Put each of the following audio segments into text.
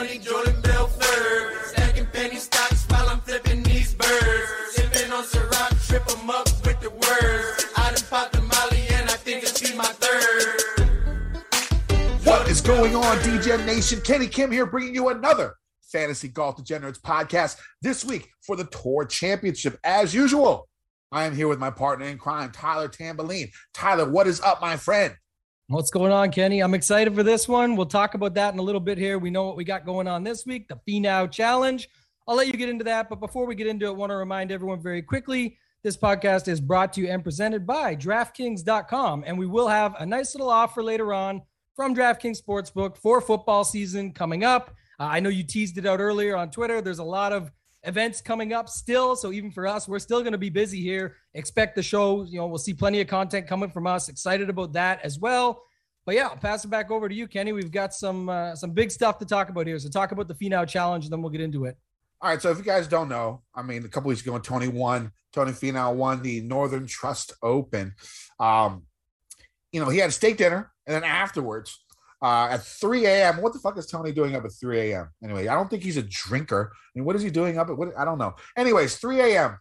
money, Jordan Belfort. Stacking penny stocks while I'm flipping these birds. Sipping on Ciroc, trip them up with the words. I done popped the molly and I think it's my third. What is going on, DGen Nation? Kenny Kim here bringing you another Fantasy Golf Degenerates podcast this week for the Tour Championship. As usual, I am here with my partner in crime, Tyler Tamboline. Tyler, what is up, my friend? What's going on, Kenny? I'm excited for this one. We'll talk about that in a little bit here. We know what we got going on this week, the Finau Challenge. I'll let you get into that, but before we get into it, I want to remind everyone very quickly, this podcast is brought to you and presented by DraftKings.com, and we will have a nice little offer later on from DraftKings Sportsbook for football season coming up. I know you teased it out earlier on Twitter. There's a lot of events coming up still, so even for us, we're still going to be busy here. Expect the show. You know, we'll see plenty of content coming from us. Excited about that as well. But yeah, I'll pass it back over to you, Kenny. We've got some big stuff to talk about here. So talk about the Finau Challenge, and then we'll get into it. All right. So if you guys don't know, I mean, a couple weeks ago, Tony Finau won the Northern Trust Open. You know, he had a steak dinner, and then afterwards. At 3 a.m. What the fuck is Tony doing up at 3 a.m.? Anyway, I don't think he's a drinker. I mean, what is he doing up at? What? I don't know. Anyways, 3 a.m.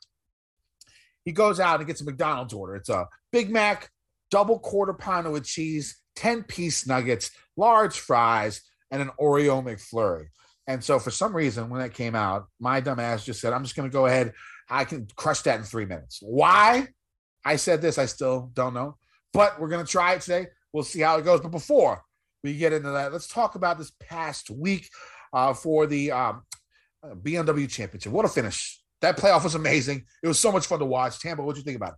He goes out and gets a McDonald's order. It's a Big Mac, double quarter pounder with cheese, 10-piece nuggets, large fries, and an Oreo McFlurry. And so for some reason, when that came out, my dumb ass just said, I'm just going to go ahead. I can crush that in 3 minutes. Why I said this, I still don't know. But we're going to try it today. We'll see how it goes. But before we get into that, let's talk about this past week for the BMW Championship. What a finish. That playoff was amazing. It was so much fun to watch. Tambo, what did you think about it?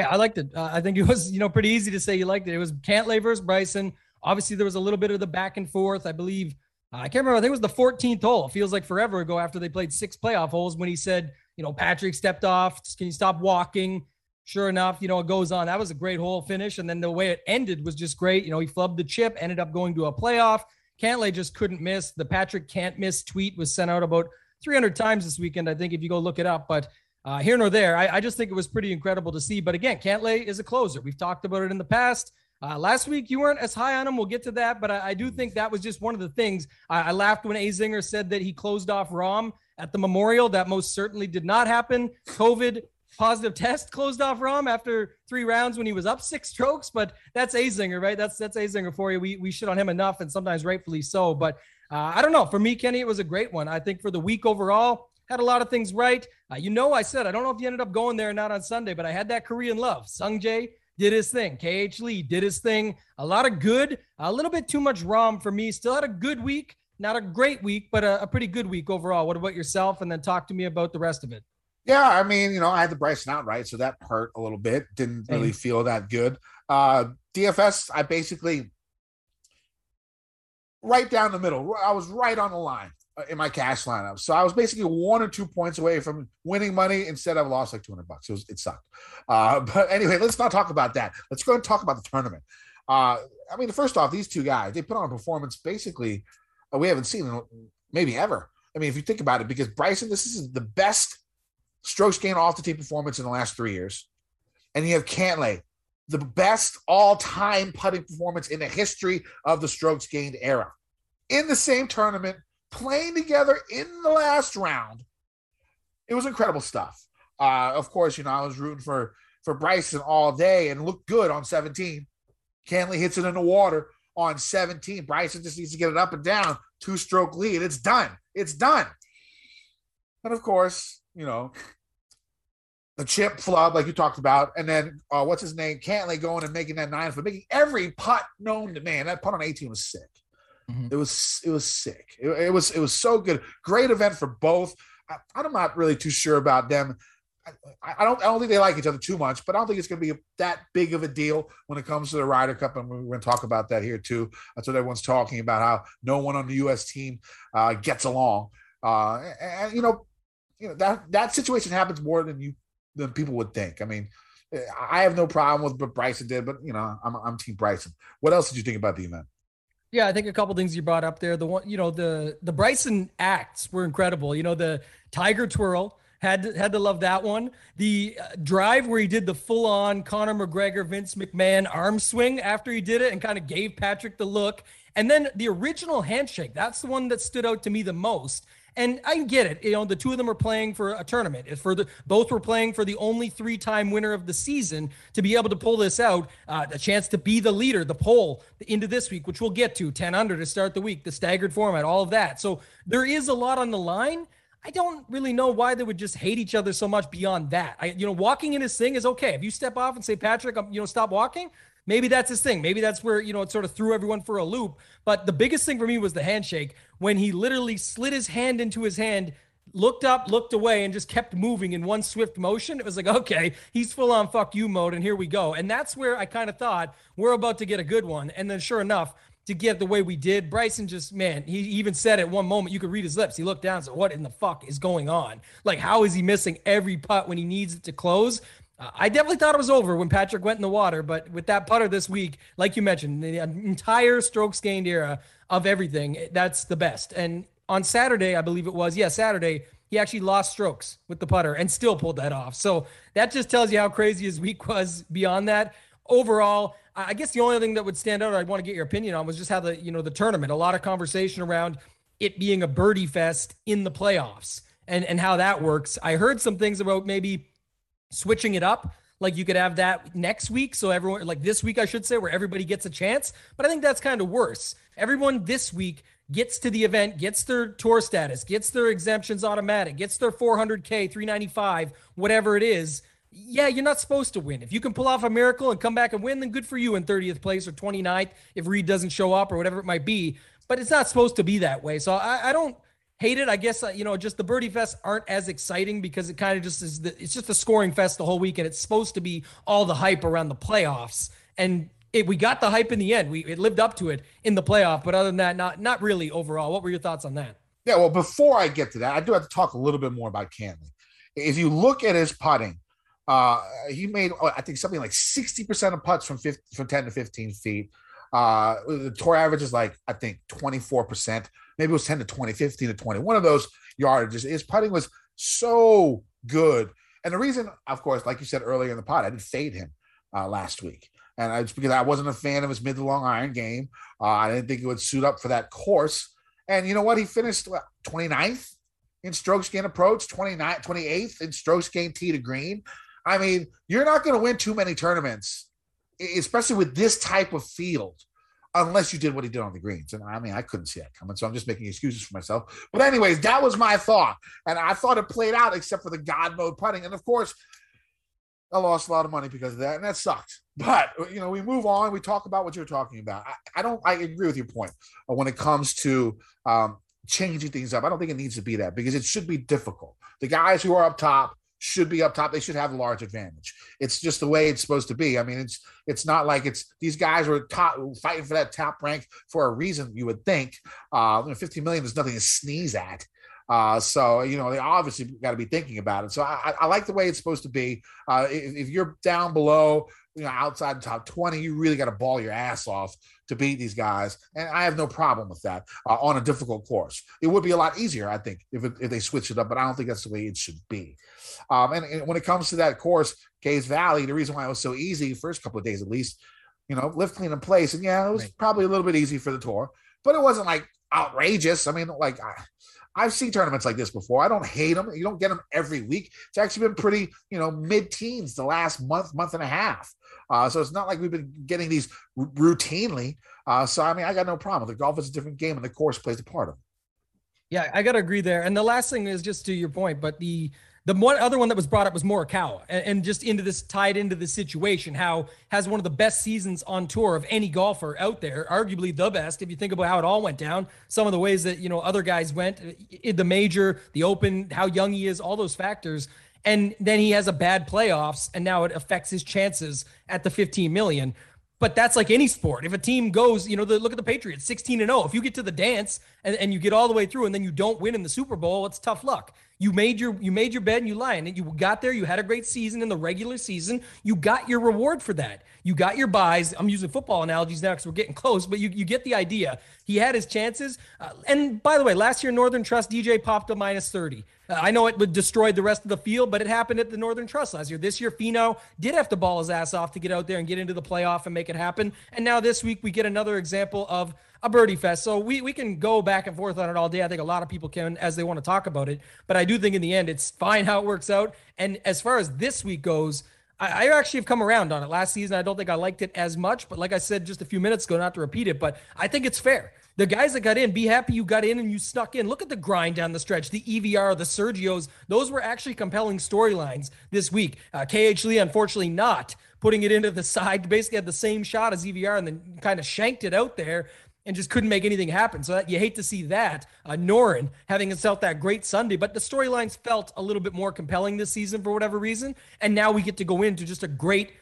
Yeah, I liked it. I think it was, you know, pretty easy to say you liked it. It was Cantlay versus Bryson. Obviously, there was a little bit of the back and forth. I believe, I can't remember, I think it was the 14th hole. It feels like forever ago after they played six playoff holes when he said, you know, Patrick stepped off. Can you stop walking? Sure enough, you know, it goes on. That was a great hole finish. And then the way it ended was just great. You know, he flubbed the chip, ended up going to a playoff. Cantlay just couldn't miss. The Patrick can't miss tweet was sent out about 300 times this weekend, I think, if you go look it up. But here nor there, I just think it was pretty incredible to see. But again, Cantlay is a closer. We've talked about it in the past. Last week, you weren't as high on him. We'll get to that. But I do think that was just one of the things. I laughed when Azinger said that he closed off Rahm at the Memorial. That most certainly did not happen. COVID positive test closed off Rahm after three rounds when he was up six strokes, but that's Azinger, right? That's Azinger for you. We shit on him enough, and sometimes rightfully so, but I don't know. For me, Kenny, it was a great one. I think for the week overall, had a lot of things right. You know, I said, I don't know if you ended up going there or not on Sunday, but I had that Korean love. Sungjae did his thing. KH Lee did his thing. A lot of good, a little bit too much Rahm for me. Still had a good week, not a great week, but a pretty good week overall. What about yourself? And then talk to me about the rest of it. Yeah, I mean, you know, I had the Bryson outright, so that hurt a little bit. Didn't really feel that good. DFS, I basically right down the middle. I was right on the line in my cash lineup. So I was basically 1 or 2 points away from winning money. Instead, I lost like $200. It sucked. But anyway, let's not talk about that. Let's go and talk about the tournament. I mean, first off, these two guys, they put on a performance basically we haven't seen in maybe ever. I mean, if you think about it, because Bryson, this is the best strokes gained off the tee performance in the last 3 years. And you have Cantlay, the best all-time putting performance in the history of the strokes gained era. In the same tournament, playing together in the last round, it was incredible stuff. Of course, you know, I was rooting for Bryson all day and looked good on 17. Cantlay hits it in the water on 17. Bryson just needs to get it up and down. Two-stroke lead. It's done. It's done. And, of course, you know, the chip flub, like you talked about, and then what's his name? Cantlay going and making that nine for making every putt known to man. That putt on 18 was sick. Mm-hmm. It was sick. It was so good. Great event for both. I'm not really too sure about them. I don't think they like each other too much, but I don't think it's going to be that big of a deal when it comes to the Ryder Cup, and we're going to talk about that here too. That's what everyone's talking about, how no one on the U.S. team gets along, and you know that situation happens more than people would think. I mean, I have no problem with what Bryson did, but you know, I'm Team Bryson. What else did you think about the event? Yeah, I think a couple of things you brought up there. The one, you know, the Bryson acts were incredible. You know, the Tiger twirl, had to love that one. The drive where he did the full on Conor McGregor, Vince McMahon arm swing after he did it and kind of gave Patrick the look. And then the original handshake, that's the one that stood out to me the most. And I get it. You know, the two of them are playing for a tournament. Both were playing for the only three-time winner of the season to be able to pull this out, a chance to be the leader, the poll into this week, which we'll get to, 10 under to start the week, the staggered format, all of that. So there is a lot on the line. I don't really know why they would just hate each other so much beyond that. Walking in his thing is okay. If you step off and say, Patrick, stop walking, maybe that's his thing. Maybe that's where, it sort of threw everyone for a loop. But the biggest thing for me was the handshake when he literally slid his hand into his hand, looked up, looked away, and just kept moving in one swift motion. It was like, okay, he's full on fuck you mode, and here we go. And that's where I kind of thought we're about to get a good one. And then sure enough, to get the way we did, Bryson just, he even said at one moment, you could read his lips. He looked down and said, what in the fuck is going on? Like, how is he missing every putt when he needs it to close? I definitely thought it was over when Patrick went in the water, but with that putter this week, like you mentioned, the entire strokes gained era of everything, that's the best. And on Saturday, I believe it was, Saturday, he actually lost strokes with the putter and still pulled that off. So that just tells you how crazy his week was beyond that. Overall, I guess the only thing that would stand out I'd want to get your opinion on was just how the tournament, a lot of conversation around it being a birdie fest in the playoffs and how that works. I heard some things about maybe switching it up. Like you could have that next week. So everyone, like this week, I should say, where everybody gets a chance, but I think that's kind of worse. Everyone this week gets to the event, gets their tour status, gets their exemptions automatic, gets their 400K, 395, whatever it is. Yeah, you're not supposed to win. If you can pull off a miracle and come back and win, then good for you in 30th place or 29th if Reed doesn't show up or whatever it might be. But it's not supposed to be that way. So I don't hate it. I guess, just the birdie fests aren't as exciting because it kind of just is it's just a scoring fest the whole week, and it's supposed to be all the hype around the playoffs. And we got the hype in the end. It lived up to it in the playoff. But other than that, not really overall. What were your thoughts on that? Yeah, well, before I get to that, I do have to talk a little bit more about Cantlay. If you look at his putting, he made, I think, something like 60% of putts from 10 to 15 feet. The tour average is like, I think, 24%. Maybe it was 10 to 20, 15 to 20. One of those yardages. His putting was so good. And the reason, of course, like you said earlier in the pod, I didn't fade him last week. And it's because I wasn't a fan of his mid to long iron game. I didn't think it would suit up for that course. And you know what? He finished 29th in strokes gained approach, 28th in strokes gained tee to green. I mean, you're not going to win too many tournaments, especially with this type of field, unless you did what he did on the greens. And I mean, I couldn't see that coming, so I'm just making excuses for myself. But anyways, that was my thought. And I thought it played out except for the God mode putting. And of course, I lost a lot of money because of that, and that sucked. But, we move on. We talk about what you're talking about. I agree with your point when it comes to changing things up. I don't think it needs to be that because it should be difficult. The guys who are up top should be up top. They should have a large advantage. It's just the way it's supposed to be. I mean, it's not like it's these guys were top fighting for that top rank for a reason, you would think. $50 million is nothing to sneeze at. So they obviously got to be thinking about it. So I like the way it's supposed to be. If you're down below, outside the top 20, you really got to ball your ass off to beat these guys. And I have no problem with that on a difficult course. It would be a lot easier, I think, if they switch it up, but I don't think that's the way it should be. And when it comes to that course, Gaze Valley, the reason why it was so easy, first couple of days at least, lift, clean, in place. And yeah, it was probably a little bit easy for the tour, but it wasn't like outrageous. I mean, like I've seen tournaments like this before. I don't hate them. You don't get them every week. It's actually been pretty, mid-teens the last month and a half. So it's not like we've been getting these routinely. So, I mean, I got no problem. The golf is a different game, and the course plays a part of it. Yeah, I got to agree there. And the last thing is just to your point, but the one other one that was brought up was Morikawa, and just tied into the situation, how has one of the best seasons on tour of any golfer out there, arguably the best. If you think about how it all went down, some of the ways that, other guys went, the major, the open, how young he is, all those factors. And then he has a bad playoffs, and now it affects his chances at the 15 million. But that's like any sport. If a team goes, look at the Patriots, 16-0. If you get to the dance and you get all the way through and then you don't win in the Super Bowl, it's tough luck. You made your bed and you lie in it. You got there. You had a great season in the regular season. You got your reward for that. You got your buys. I'm using football analogies now because we're getting close, but you get the idea. He had his chances. And by the way, last year, Northern Trust DJ popped a minus 30. I know it destroyed the rest of the field, but it happened at the Northern Trust last year. This year, Finau did have to ball his ass off to get out there and get into the playoff and make it happen. And now this week, we get another example of a birdie fest. So we can go back and forth on it all day. I think a lot of people can as they want to talk about it. But I do think in the end, it's fine how it works out. And as far as this week goes, I actually have come around on it. Last season, I don't think I liked it as much. But like I said just a few minutes ago, not to repeat it, but I think it's fair. The guys that got in, be happy you got in and you snuck in. Look at the grind down the stretch, the EVR, the Sergios. Those were actually compelling storylines this week. KH Lee, unfortunately not putting it into the side, basically had the same shot as EVR and then kind of shanked it out there and just couldn't make anything happen. So that, you hate to see that. Norén having himself that great Sunday, but the storylines felt a little bit more compelling this season for whatever reason. And now we get to go into just a great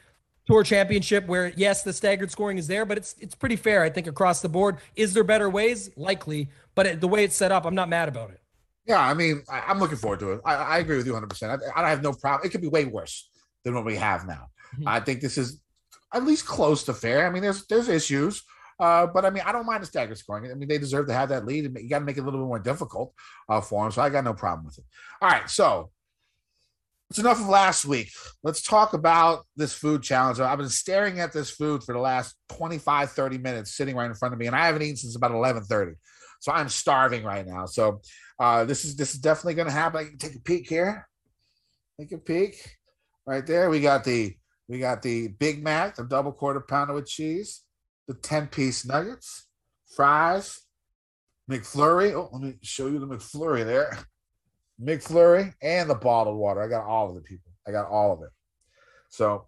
Tour Championship where, yes, the staggered scoring is there, but it's pretty fair, I think, across the board. Is there better ways? Likely. But the way it's set up, I'm not mad about it. Yeah, I mean, I'm looking forward to it. I agree with you 100%. I have no problem. It could be way worse than what we have now. Mm-hmm. I think this is at least close to fair. I mean, there's issues. But, I mean, I don't mind the staggered scoring. I mean, they deserve to have that lead. You got to make it a little bit more difficult for them, so I got no problem with it. All right, so it's enough of last week. Let's talk about this food challenge. I've been staring at this food for the last 25, 30 minutes sitting right in front of me, and I haven't eaten since about 11:30. So I'm starving right now. So this is definitely going to happen. I can take a peek here. Take a peek. Right there, we got the Big Mac, the double quarter pounder with cheese, the 10-piece nuggets, fries, McFlurry. Oh, let me show you the McFlurry there. McFlurry and the bottled water. I got all of the people. I got all of it. So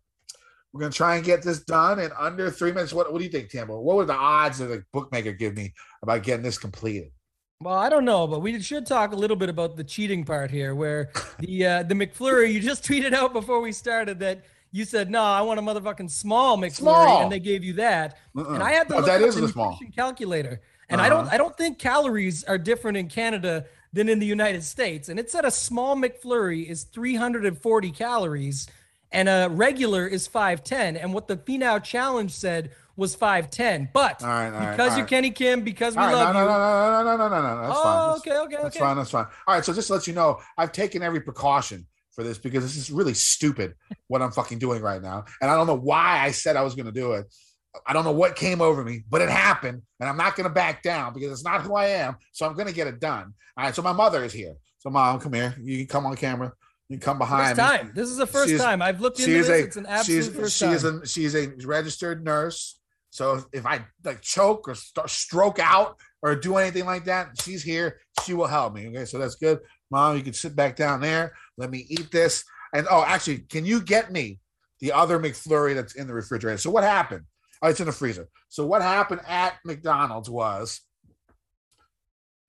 we're going to try and get this done in under 3 minutes. What do you think, Tambo? What would the odds that the bookmaker give me about getting this completed? Well, I don't know, but we should talk a little bit about the cheating part here where the McFlurry, you just tweeted out before we started that you said, no, I want a motherfucking small McFlurry, and they gave you that. Uh-uh. And I had to look at the nutrition calculator, and uh-huh. I don't think calories are different in Canada than in the United States. And it said a small McFlurry is 340 calories and a regular is 510. And what the Finau Challenge said was 510. But because you're Kenny Kim, because we love you. No. That's fine. Okay. That's fine. All right. So just to let you know, I've taken every precaution for this because this is really stupid what I'm fucking doing right now. And I don't know why I said I was going to do it. I don't know what came over me, but it happened, and I'm not going to back down because it's not who I am, so I'm going to get it done. All right, so my mother is here. So, Mom, come here. You can come on camera. You can come behind me. This is the first time. I've looked into this. It's an absolute first time. She's a registered nurse, so if I like choke or stroke out or do anything like that, she's here. She will help me, okay? So that's good. Mom, you can sit back down there. Let me eat this. And, oh, actually, can you get me the other McFlurry that's in the refrigerator? So what happened? Oh, it's in the freezer. So what happened at McDonald's was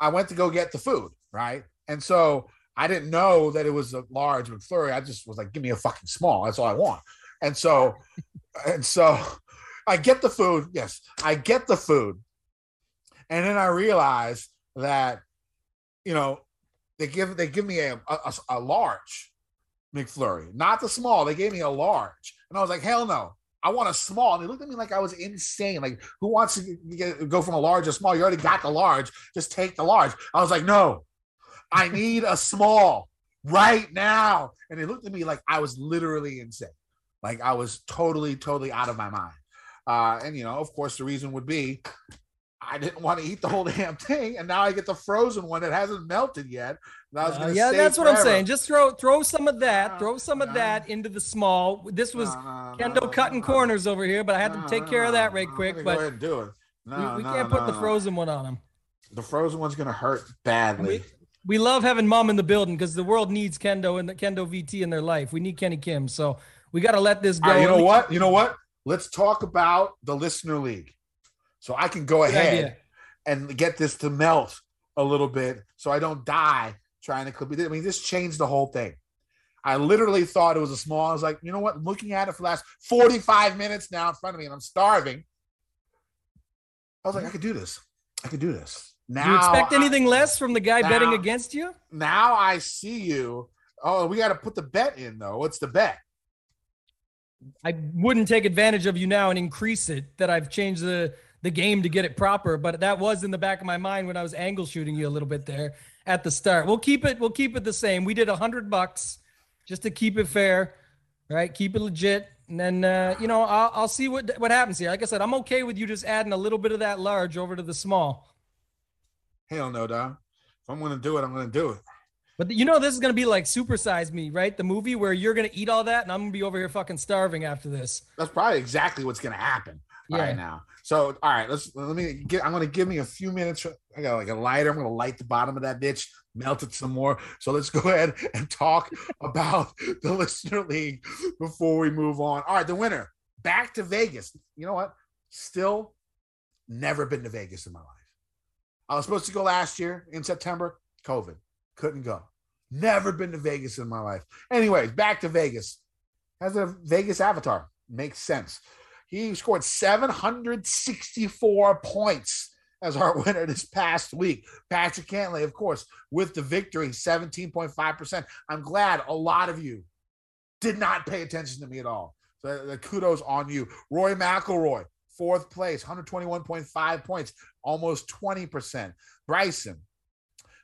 I went to go get the food, right? And so I didn't know that it was a large McFlurry. I just was like, give me a fucking small. That's all I want. And so I get the food. Yes, I get the food. And then I realized that, you know, they give me a large McFlurry, not the small. They gave me a large. And I was like, hell no. I want a small. And they looked at me like I was insane. Like, who wants to go from a large to small? You already got the large. Just take the large. I was like, no, I need a small right now. And they looked at me like I was literally insane. Like I was totally, totally out of my mind. And, you know, of course, the reason would be I didn't want to eat the whole damn thing, and now I get the frozen one that hasn't melted yet. That's what I'm saying. Just throw some of that, throw some of that into the small. This was Kendo cutting corners over here, but I had to take care of that right quick. But go ahead and do it. We can't put the frozen one on him. The frozen one's gonna hurt badly. We love having Mom in the building because the world needs Kendo and the Kendo VT in their life. We need Kenny Kim, so we got to let this go. Right, you know what? Let's talk about the Listener League. So I can go ahead and get this to melt a little bit so I don't die trying to clip it. I mean, this changed the whole thing. I literally thought it was a small. I was like, you know what? Looking at it for the last 45 minutes now in front of me, and I'm starving. I was like, I could do this. Now, do you expect anything less from the guy betting against you? Now I see you. Oh, we got to put the bet in, though. What's the bet? I wouldn't take advantage of you now and increase it that I've changed the game to get it proper, but that was in the back of my mind when I was angle shooting you a little bit there at the start. We'll keep it the same. We did $100 just to keep it fair, right? Keep it legit. And then, you know, I'll see what happens here. Like I said, I'm okay with you just adding a little bit of that large over to the small. Hell no, Dom. If I'm going to do it, I'm going to do it. But you know, this is going to be like Super Size Me, right? The movie where you're going to eat all that and I'm going to be over here fucking starving after this. That's probably exactly what's going to happen right now. So, all right, I'm going to give me a few minutes. I got like a lighter. I'm going to light the bottom of that bitch, melt it some more. So let's go ahead and talk about the Listener League before we move on. All right, the winner, back to Vegas. You know what? Still never been to Vegas in my life. I was supposed to go last year in September, COVID. Couldn't go. Never been to Vegas in my life. Anyways, back to Vegas. Has a Vegas avatar. Makes sense. He scored 764 points as our winner this past week. Patrick Cantlay, of course, with the victory, 17.5%. I'm glad a lot of you did not pay attention to me at all. So the kudos on you. Rory McIlroy, fourth place, 121.5 points, almost 20%. Bryson,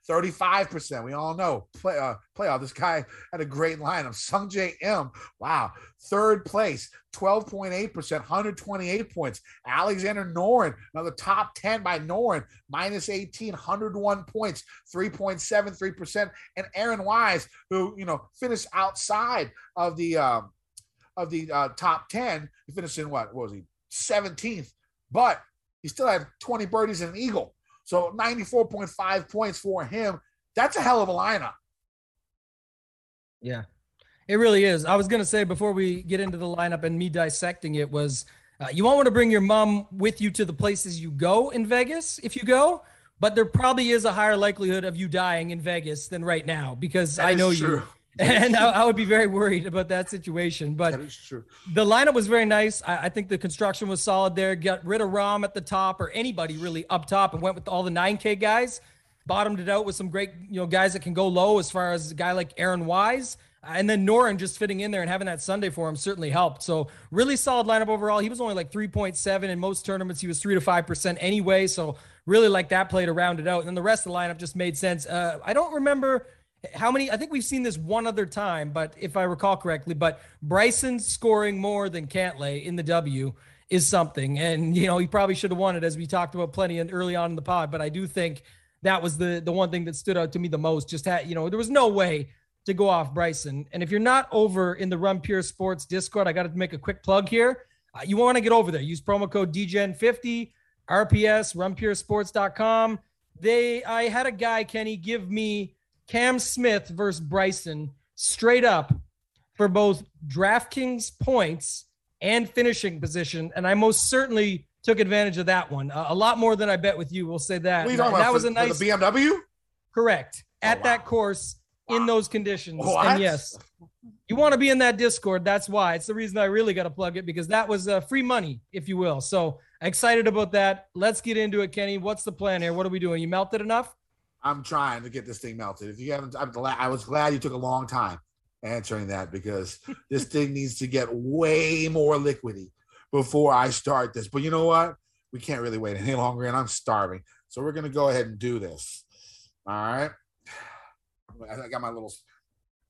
35%. We all know playoff. This guy had a great lineup. Sungjae Im, wow, third place, 12.8%, 128 points. Alexander Norén, another top 10 by Norén, minus 18, 101 points, 3.73%. And Aaron Wise, who finished outside of the top 10, he finished in what was he 17th, but he still had 20 birdies and an eagle. So 94.5 points for him. That's a hell of a lineup. Yeah, it really is. I was going to say before we get into the lineup and me dissecting it was you won't want to bring your mom with you to the places you go in Vegas if you go, but there probably is a higher likelihood of you dying in Vegas than right now because I know you. And I would be very worried about that situation. But that is true. The lineup was very nice. I think the construction was solid there. Got rid of Rahm at the top or anybody really up top and went with all the 9K guys. Bottomed it out with some great guys that can go low as far as a guy like Aaron Wise. And then Norén just fitting in there and having that Sunday for him certainly helped. So really solid lineup overall. He was only like 3.7 in most tournaments. He was 3 to 5% anyway. So really like that play to round it out. And then the rest of the lineup just made sense. I don't remember how many, I think we've seen this one other time, but if I recall correctly, but Bryson scoring more than Cantlay in the W is something. And, he probably should have won it as we talked about plenty and early on in the pod, but I do think that was the one thing that stood out to me the most. Just had, there was no way to go off Bryson. And if you're not over in the Run Pure Sports Discord, I got to make a quick plug here. You want to get over there. Use promo code DGEN50, RPS, runpuresports.com. I had a guy, Kenny, give me Cam Smith versus Bryson straight up for both DraftKings points and finishing position. And I most certainly took advantage of that one. A lot more than I bet with you. We'll say that. That was a nice for the BMW. Correct. At that course in those conditions. What? And yes, you want to be in that Discord. That's why it's the reason I really got to plug it because that was free money, if you will. So excited about that. Let's get into it. Kenny, what's the plan here? What are we doing? You melted enough? I'm trying to get this thing melted. If you haven't, I was glad you took a long time answering that because this thing needs to get way more liquidy before I start this. But you know what? We can't really wait any longer, and I'm starving. So we're going to go ahead and do this. All right. I got my little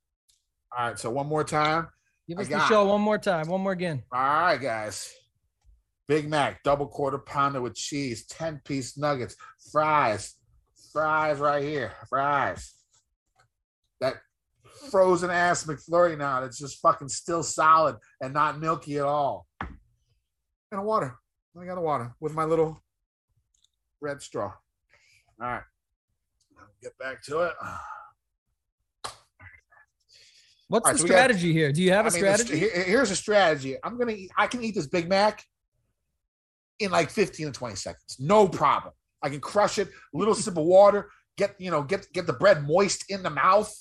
– all right, so one more time. Give us the show one more time, one more again. All right, guys. Big Mac, double quarter pounder with cheese, 10-piece nuggets, fries right here. Fries. That frozen ass McFlurry now that's just fucking still solid and not milky at all. And a water. I got a water with my little red straw. All right. Get back to it. What's the strategy here? Do you have a strategy? Here's a strategy. I can eat this Big Mac in like 15 to 20 seconds. No problem. I can crush it, a little sip of water, get the bread moist in the mouth,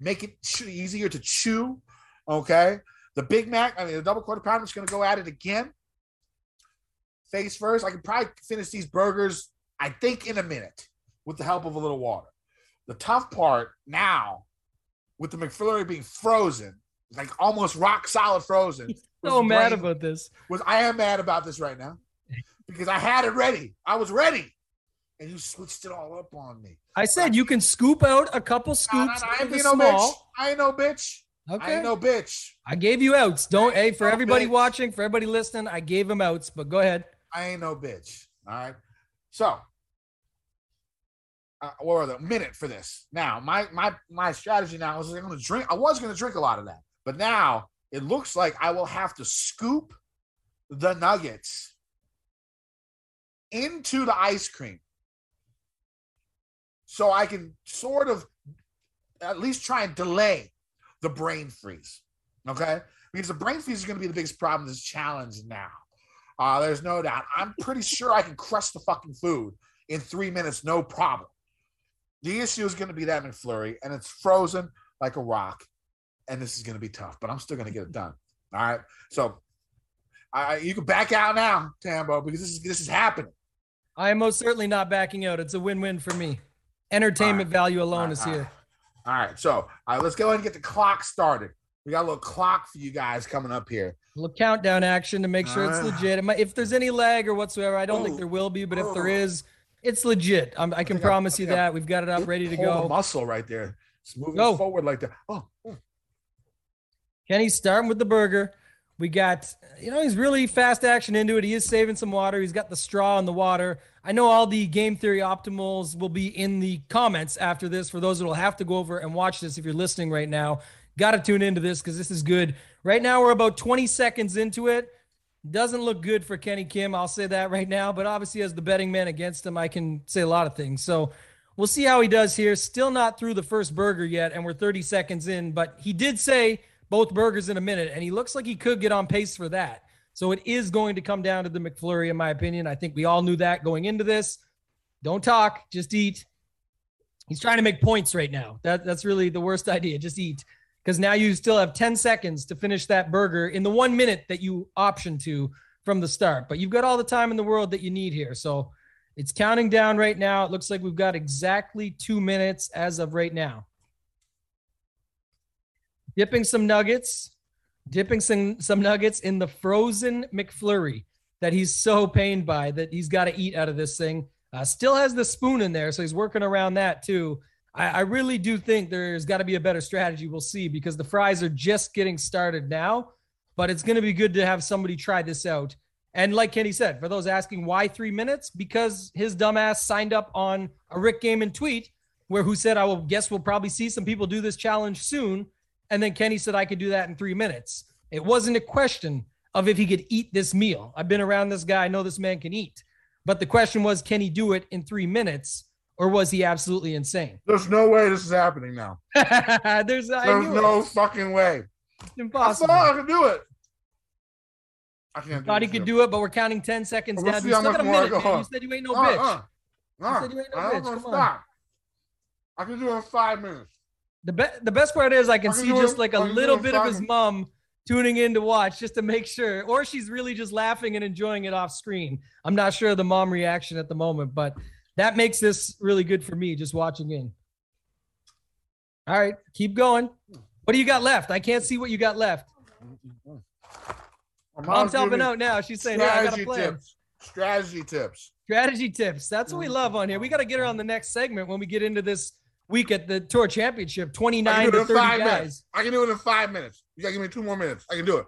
make it easier to chew, okay? The Big Mac, the double quarter pounder, is going to go at it again. Face first. I can probably finish these burgers, I think, in a minute with the help of a little water. The tough part now, with the McFlurry being frozen, like almost rock solid frozen. So mad about this. I am mad about this right now because I had it ready. I was ready. And you switched it all up on me. I said you can scoop out a couple scoops. I ain't no bitch. Okay. I ain't no bitch. I gave you outs. Don't. Hey, for everybody watching, for everybody listening, I gave him outs, but go ahead. I ain't no bitch. All right. So, or the minute for this. Now, my strategy now is I'm going to drink. I was going to drink a lot of that, but now it looks like I will have to scoop the nuggets into the ice cream so I can sort of at least try and delay the brain freeze, okay? Because the brain freeze is going to be the biggest problem in this challenge now. There's no doubt. I'm pretty sure I can crush the fucking food in 3 minutes, no problem. The issue is going to be that McFlurry, and it's frozen like a rock, and this is going to be tough, but I'm still going to get it done, all right? So you can back out now, Tambo, because this is happening. I am most certainly not backing out. It's a win-win for me. Entertainment value alone is here. All right, so let's go ahead and get the clock started. We got a little clock for you guys coming up here. A little countdown action to make sure it's legit. If there's any lag or whatsoever, I don't think there will be, but if there is, it's legit. I can promise you that. We've got it up ready to go. Muscle right there. It's moving forward like that. Oh. Kenny's starting with the burger. We got, he's really fast action into it. He is saving some water. He's got the straw in the water. I know all the game theory optimals will be in the comments after this for those that will have to go over and watch this. If you're listening right now, got to tune into this because this is good. Right now, we're about 20 seconds into it. Doesn't look good for Kenny Kim. I'll say that right now, but obviously as the betting man against him, I can say a lot of things. So we'll see how he does here. Still not through the first burger yet, and we're 30 seconds in, but he did say both burgers in a minute, and he looks like he could get on pace for that. So it is going to come down to the McFlurry, in my opinion. I think we all knew that going into this. Don't talk, just eat. He's trying to make points right now. That's really the worst idea. Just eat, because now you still have 10 seconds to finish that burger in the 1 minute that you optioned to from the start. But you've got all the time in the world that you need here. So it's counting down right now. It looks like we've got exactly 2 minutes as of right now. Dipping some nuggets in the frozen McFlurry that he's so pained by that he's got to eat out of this thing. Still has the spoon in there, so he's working around that too. I really do think there's got to be a better strategy. We'll see, because the fries are just getting started now, but it's going to be good to have somebody try this out. And like Kenny said, for those asking why 3 minutes, because his dumbass signed up on a Rick Gaiman tweet who said, I will guess we'll probably see some people do this challenge soon. And then Kenny said, I could do that in 3 minutes. It wasn't a question of if he could eat this meal. I've been around this guy. I know this man can eat. But the question was, can he do it in 3 minutes, or was he absolutely insane? There's no way this is happening now. There's no fucking way. It's impossible. I can do it. I can't do it. Thought he could do it, but we're counting 10 seconds down. You still got a minute, man. You said you ain't no bitch. You said you ain't no bitch. Come on. I can do it in 5 minutes. The best part is I can see just like a little bit of his mom tuning in to watch just to make sure, or she's really just laughing and enjoying it off screen. I'm not sure of the mom reaction at the moment, but that makes this really good for me just watching in. All right, keep going. What do you got left? I can't see what you got left. Mom's helping out now. She's saying, hey, I got to play. Strategy tips. That's what we love on here. We got to get her on the next segment when we get into this week at the Tour Championship, 29 to 30 guys. Minutes. I can do it in 5 minutes. You got to give me 2 more minutes. I can do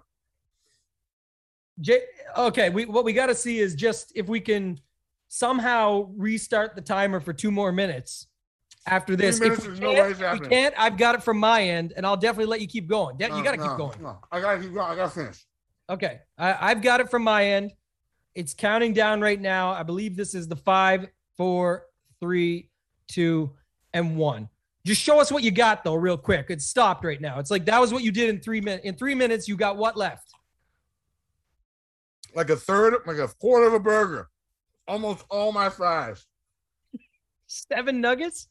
it. What we got to see is just if we can somehow restart the timer for 2 more minutes after this. If we can't, I've got it from my end, and I'll definitely let you keep going. You got to keep going. No, I got to keep going. I got to finish. Okay. I've got it from my end. It's counting down right now. I believe this is the 5, 4, 3, 2, and 1. Just show us what you got though, real quick. It's stopped right now. It's like, that was what you did in 3 minutes. In 3 minutes, you got what left? Like a third, like a quarter of a burger. Almost all my fries. 7 nuggets?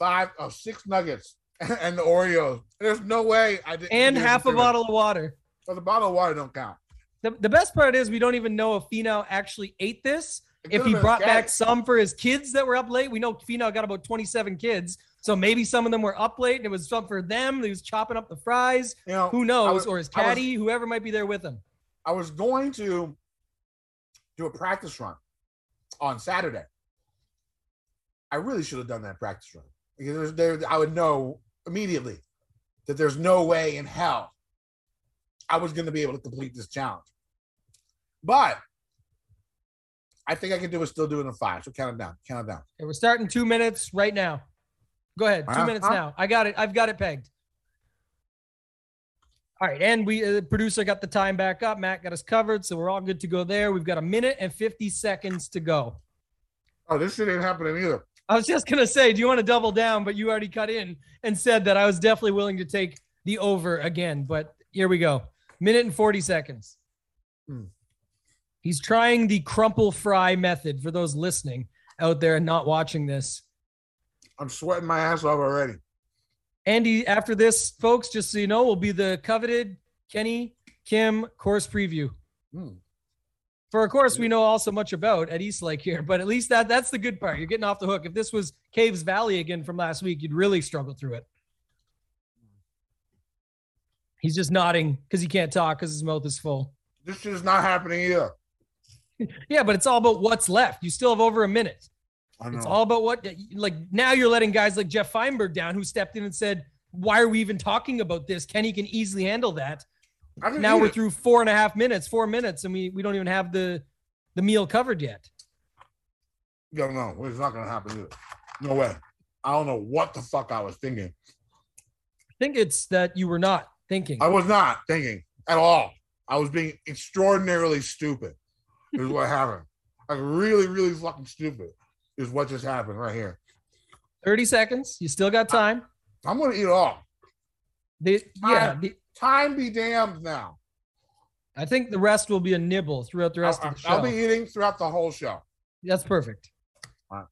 6 nuggets and the Oreos. There's no way I didn't. And half a bottle of water. But the bottle of water don't count. The best part is we don't even know if Finau actually ate this. If he brought back some for his kids that were up late. We know Finau got about 27 kids. So maybe some of them were up late and it was some for them. He was chopping up the fries. Who knows? Or his caddy, whoever might be there with him. I was going to do a practice run on Saturday. I really should have done that practice run. Because I would know immediately that there's no way in hell I was going to be able to complete this challenge. But I think I can do it still doing the five. So count it down. Count it down. Okay, we're starting 2 minutes right now. Go ahead. 2 minutes now. I got it. I've got it pegged. All right. And we, the producer got the time back up. Matt got us covered. So we're all good to go there. We've got 1 minute and 50 seconds to go. Oh, this shit ain't happening either. I was just going to say, do you want to double down? But you already cut in and said that I was definitely willing to take the over again. But here we go. 1 minute and 40 seconds. He's trying the crumple fry method for those listening out there and not watching this. I'm sweating my ass off already. Andy, after this, folks, just so you know, will be the coveted Kenny Kim course preview. For a course we know also much about at East Lake here, but at least that's the good part. You're getting off the hook. If this was Caves Valley again from last week, you'd really struggle through it. He's just nodding because he can't talk because his mouth is full. This is not happening either. Yeah, but it's all about what's left. You still have over a minute. I know. It's all about what, like, now you're letting guys like Jeff Feinberg down, who stepped in and said, why are we even talking about this? Kenny can easily handle that. Now we're through 4.5 minutes, 4 minutes, and we don't even have the meal covered yet. No, it's not going to happen either. No way. I don't know what the fuck I was thinking. I think it's that you were not thinking. I was not thinking at all. I was being extraordinarily stupid is what happened. Like, really, really fucking stupid is what just happened right here. 30 seconds. You still got time. I'm going to eat it all. Time be damned now. I think the rest will be a nibble throughout the rest of the show. I'll be eating throughout the whole show. That's perfect. All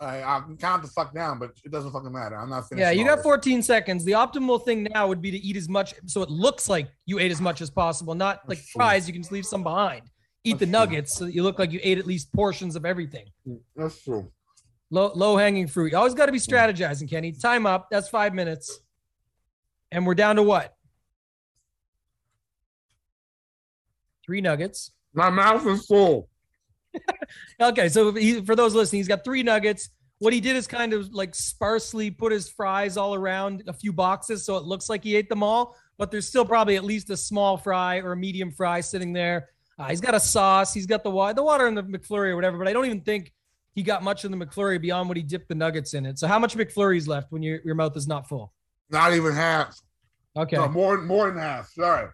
right. I can count the fuck down, but it doesn't fucking matter. I'm not finishing. Yeah, you got 14 seconds. The optimal thing now would be to eat as much, so it looks like you ate as much as possible, not like fries. You can just leave some behind. Eat the nuggets so that you look like you ate at least portions of everything. That's true. Low-hanging fruit. You always got to be strategizing, Kenny. Time up. That's 5 minutes. And we're down to what? 3 nuggets. My mouth is full. Okay, so for those listening, he's got 3 nuggets. What he did is kind of like sparsely put his fries all around a few boxes, so it looks like he ate them all, but there's still probably at least a small fry or a medium fry sitting there. He's got a sauce. He's got the water in the McFlurry or whatever, but I don't even think he got much in the McFlurry beyond what he dipped the nuggets in it. So how much McFlurry's left when your mouth is not full? Not even half. Okay. No, more than half. Sorry.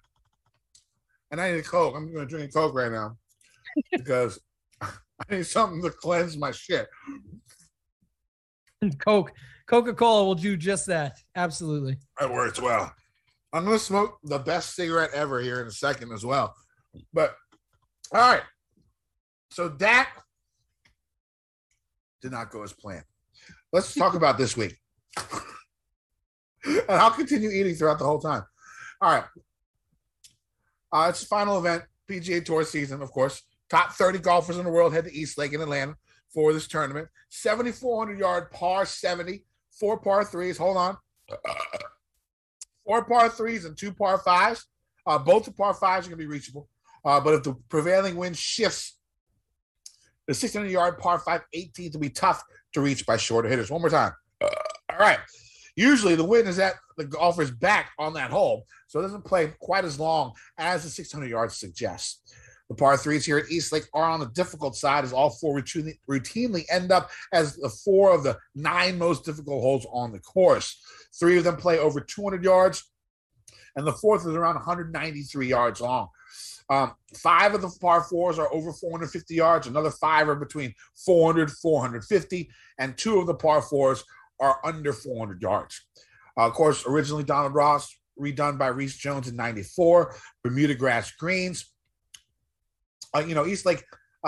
And I need a Coke. I'm going to drink a Coke right now because I need something to cleanse my shit. Coca-Cola will do just that. Absolutely. It works well. I'm going to smoke the best cigarette ever here in a second as well. But, all right. So that did not go as planned. Let's talk about this week. And I'll continue eating throughout the whole time. All right. It's the final event, PGA Tour season, of course. Top 30 golfers in the world head to East Lake in Atlanta for this tournament. 7,400-yard par 70, 4 par 3s. Hold on. 4 par 3s and 2 par 5s. Both the par 5s are going to be reachable. But if the prevailing wind shifts, the 600-yard par 5 18th will be tough to reach by shorter hitters. One more time. All right. Usually the wind is at the golfer's back on that hole, so it doesn't play quite as long as the 600 yards suggests. The par threes here at East Lake are on the difficult side, as all four routinely end up as the 4 of the 9 most difficult holes on the course. 3 of them play over 200 yards, and the 4th is around 193 yards long. 5 of the par 4s are over 450 yards. Another 5 are between 400, 450, and 2 of the par 4s are under 400 yards. Of course, originally Donald Ross, redone by Reese Jones in 94, Bermuda grass greens. East Lake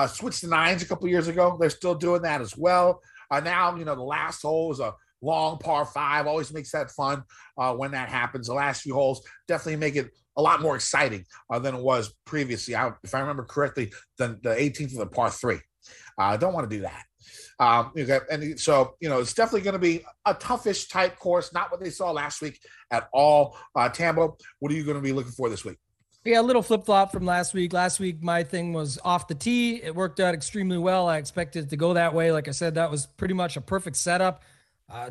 switched to 9s a couple years ago. They're still doing that as well. Now, the last hole is a long par 5. Always makes that fun when that happens. The last few holes definitely make it a lot more exciting than it was previously. If I remember correctly, the 18th of the par 3. I don't want to do that. So it's definitely going to be a toughish type course, not what they saw last week at all. Tambo, what are you going to be looking for this week? Yeah, a little flip-flop from last week. Last week, my thing was off the tee. It worked out extremely well. I expected it to go that way. Like I said, that was pretty much a perfect setup.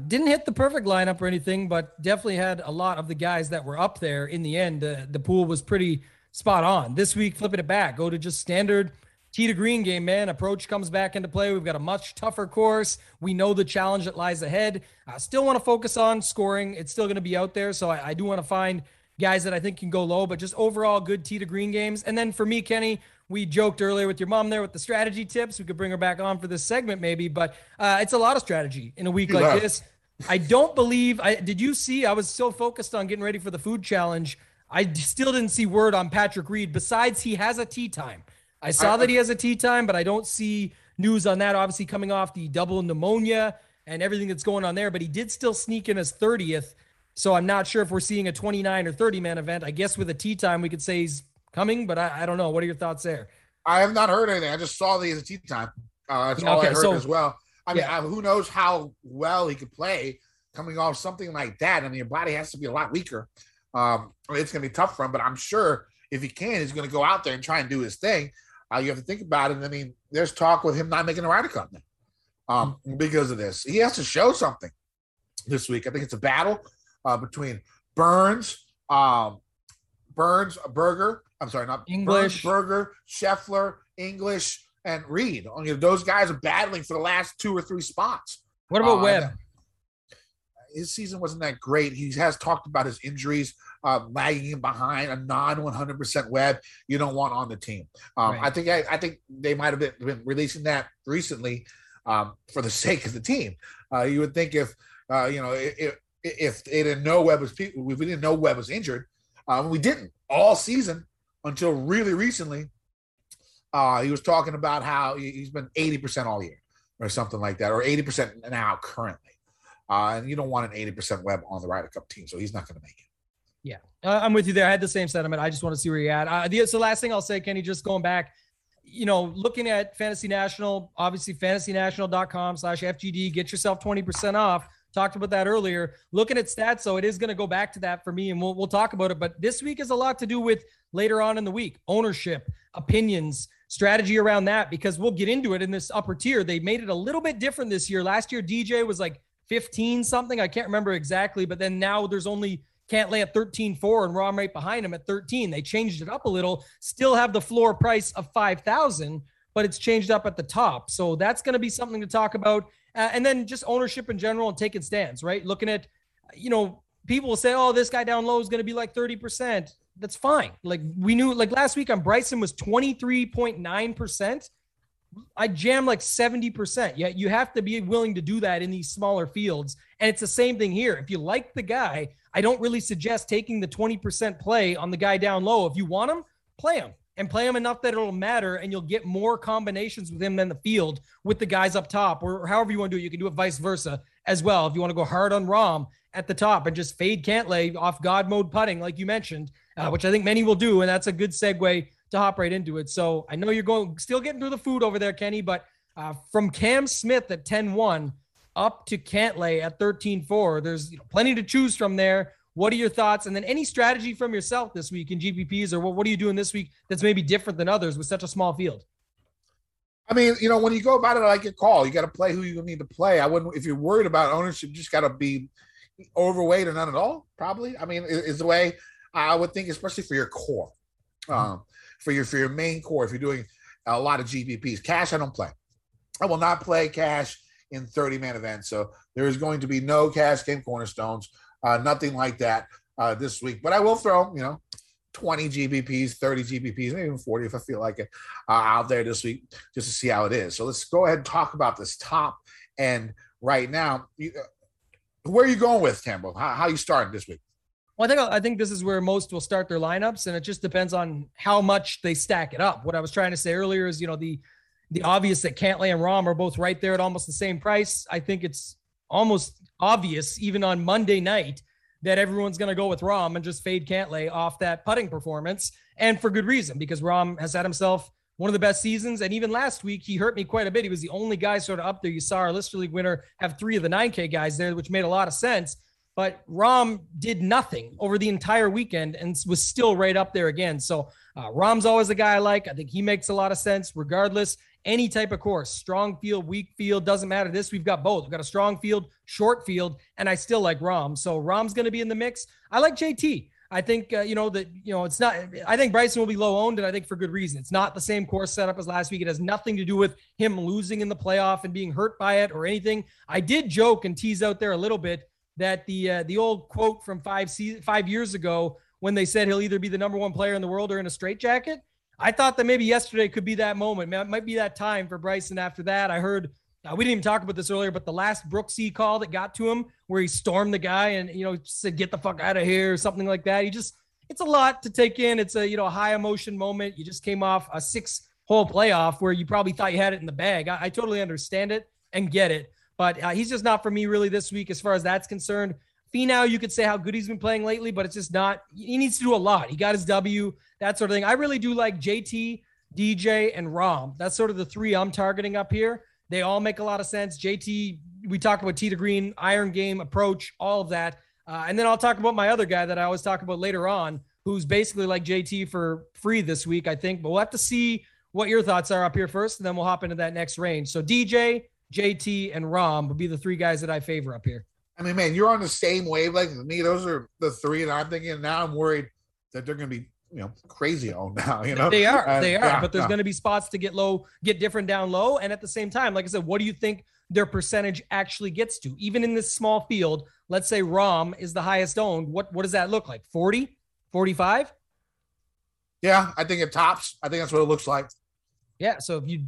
Didn't hit the perfect lineup or anything, but definitely had a lot of the guys that were up there in the end. The pool was pretty spot on. This week, flipping it back, go to just standard tee to green game, man. Approach comes back into play. We've got a much tougher course. We know the challenge that lies ahead. I still want to focus on scoring. It's still going to be out there. So I do want to find guys that I think can go low, but just overall good tee to green games. And then for me, Kenny, we joked earlier with your mom there with the strategy tips. We could bring her back on for this segment maybe, but it's a lot of strategy in a week like this. I don't believe did you see, I was so focused on getting ready for the food challenge. I still didn't see word on Patrick Reed. Besides, he has a tee time. I saw that he has a tee time, but I don't see news on that. Obviously coming off the double pneumonia and everything that's going on there, but he did still sneak in his 30th. So I'm not sure if we're seeing a 29 or 30 man event. I guess with a tee time, we could say he's coming, but I don't know. What are your thoughts there? I have not heard anything. I just saw that he has a tee time. That's all I heard as well. I mean, who knows how well he could play coming off something like that. I mean, your body has to be a lot weaker. It's going to be tough for him, but I'm sure if he can, he's going to go out there and try and do his thing. You have to think about it. I mean, there's talk with him not making the Ryder Cup now because of this. He has to show something this week. I think it's a battle between Burns, Berger. I'm sorry, not English. Burns, Berger, Scheffler, English, and Reed. Only those guys are battling for the last two or three spots. What about Webb? His season wasn't that great. He has talked about his injuries, lagging behind a non-100% Webb you don't want on the team. Right. I think they might have been releasing that recently for the sake of the team. You would think if they didn't know Webb was injured, we didn't all season until really recently. He was talking about how he's been 80% all year or something like that, or 80% now currently. And you don't want an 80% Webb on the Ryder Cup team, so he's not going to make it. Yeah, I'm with you there. I had the same sentiment. I just want to see where you're at. So last thing I'll say, Kenny, just going back, looking at Fantasy National, obviously fantasynational.com/FGD, get yourself 20% off. Talked about that earlier. Looking at stats, so it is going to go back to that for me, and we'll talk about it. But this week is a lot to do with later on in the week, ownership, opinions, strategy around that, because we'll get into it in this upper tier. They made it a little bit different this year. Last year, DJ was like 15 something. I can't remember exactly, but then now there's only Cantlay at 13.4 and Rahm right behind him at 13. They changed it up a little, still have the floor price of 5,000, but it's changed up at the top. So that's going to be something to talk about. And then just ownership in general and taking stands, right? Looking at, people will say, oh, this guy down low is going to be like 30%. That's fine. Like we knew, like last week on Bryson was 23.9%. I jam like 70%. Yeah, you have to be willing to do that in these smaller fields. And it's the same thing here. If you like the guy, I don't really suggest taking the 20% play on the guy down low. If you want him, play him and play him enough that it'll matter. And you'll get more combinations with him than the field with the guys up top, or however you want to do it. You can do it vice versa as well. If you want to go hard on Rahm at the top and just fade Cantlay off God mode putting, like you mentioned, which I think many will do. And that's a good segue to hop right into it. So I know you're still getting through the food over there, Kenny, but from Cam Smith at 10-1 up to Cantlay at 13-4, there's plenty to choose from there. What are your thoughts? And then any strategy from yourself this week in GPPs, or what are you doing this week that's maybe different than others with such a small field? I mean, when you go about it, I like your call. You got to play who you need to play. I wouldn't, if you're worried about ownership, just got to be overweight or none at all, probably. I mean, is the way I would think, especially for your core. For your main core, if you're doing a lot of GPPs. Cash, I don't play. I will not play cash in 30-man events. So there is going to be no cash game cornerstones, nothing like that this week. But I will throw, 20 GPPs, 30 GPPs, maybe even 40 if I feel like it, out there this week just to see how it is. So let's go ahead and talk about this top end right now. Where are you going with, Tambo? How you starting this week? Well, I think this is where most will start their lineups, and it just depends on how much they stack it up. What I was trying to say earlier is, the obvious that Cantlay and Rahm are both right there at almost the same price. I think it's almost obvious, even on Monday night, that everyone's going to go with Rahm and just fade Cantlay off that putting performance, and for good reason, because Rahm has had himself one of the best seasons, and even last week, he hurt me quite a bit. He was the only guy sort of up there. You saw our Lister League winner have three of the 9K guys there, which made a lot of sense. But Rahm did nothing over the entire weekend and was still right up there again. So Rahm's always the guy I like. I think he makes a lot of sense regardless. any type of course, strong field, weak field, doesn't matter. This, we've got both. We've got a strong field, short field, and I still like Rahm. So Rahm's going to be in the mix. I like JT. I think, it's not, I think Bryson will be low owned, and I think for good reason. It's not the same course setup as last week. It has nothing to do with him losing in the playoff and being hurt by it or anything. I did joke and tease out there a little bit that the old quote from five years ago, when they said he'll either be the number one player in the world or in a straitjacket. I thought that maybe yesterday could be that moment. It might be that time for Bryson after that. I heard, we didn't even talk about this earlier, but the last Brooksy call that got to him where he stormed the guy and, said, get the fuck out of here or something like that. It's a lot to take in. It's a, high emotion moment. You just came off a 6-hole playoff where you probably thought you had it in the bag. I totally understand it and get it, but he's just not for me really this week as far as that's concerned. Finau, you could say how good he's been playing lately, but it's just not, he needs to do a lot. He got his W, that sort of thing. I really do like JT, DJ, and Rahm. That's sort of the three I'm targeting up here. They all make a lot of sense. JT, we talk about tee to green, iron game, approach, all of that. And then I'll talk about my other guy that I always talk about later on, who's basically like JT for free this week, I think. But we'll have to see what your thoughts are up here first, and then we'll hop into that next range. So DJ, JT, and Rahm would be the three guys that I favor up here. I mean, man, you're on the same wavelength as me. Those are the three that I'm thinking. Now I'm worried that they're going to be, crazy on now, They are. Yeah, but there's going to be spots to get low, get different down low. And at the same time, like I said, what do you think their percentage actually gets to? Even in this small field, let's say Rahm is the highest owned. What does that look like? 40, 45? Yeah, I think it tops. I think that's what it looks like. Yeah, so if you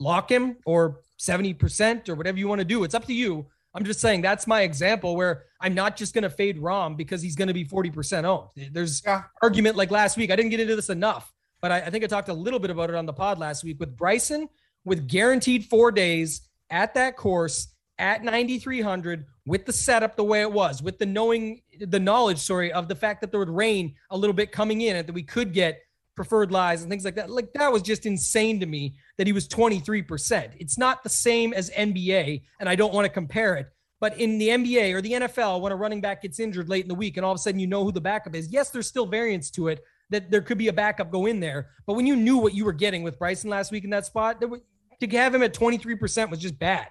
lock him or 70% or whatever you want to do, it's up to you. I'm just saying that's my example where I'm not just going to fade Rahm because he's going to be 40% owned. There's argument like last week. I didn't get into this enough, but I think I talked a little bit about it on the pod last week with Bryson with guaranteed 4 days at that course at 9,300 with the setup the way it was, with the knowledge of the fact that there would rain a little bit coming in and that we could get preferred lies and things like that. Like that was just insane to me that he was 23%. It's not the same as NBA, and I don't want to compare it, but in the NBA or the NFL, when a running back gets injured late in the week and all of a sudden, who the backup is, yes, there's still variance to it that there could be a backup go in there. But when you knew what you were getting with Bryson last week in that spot, to have him at 23% was just bad.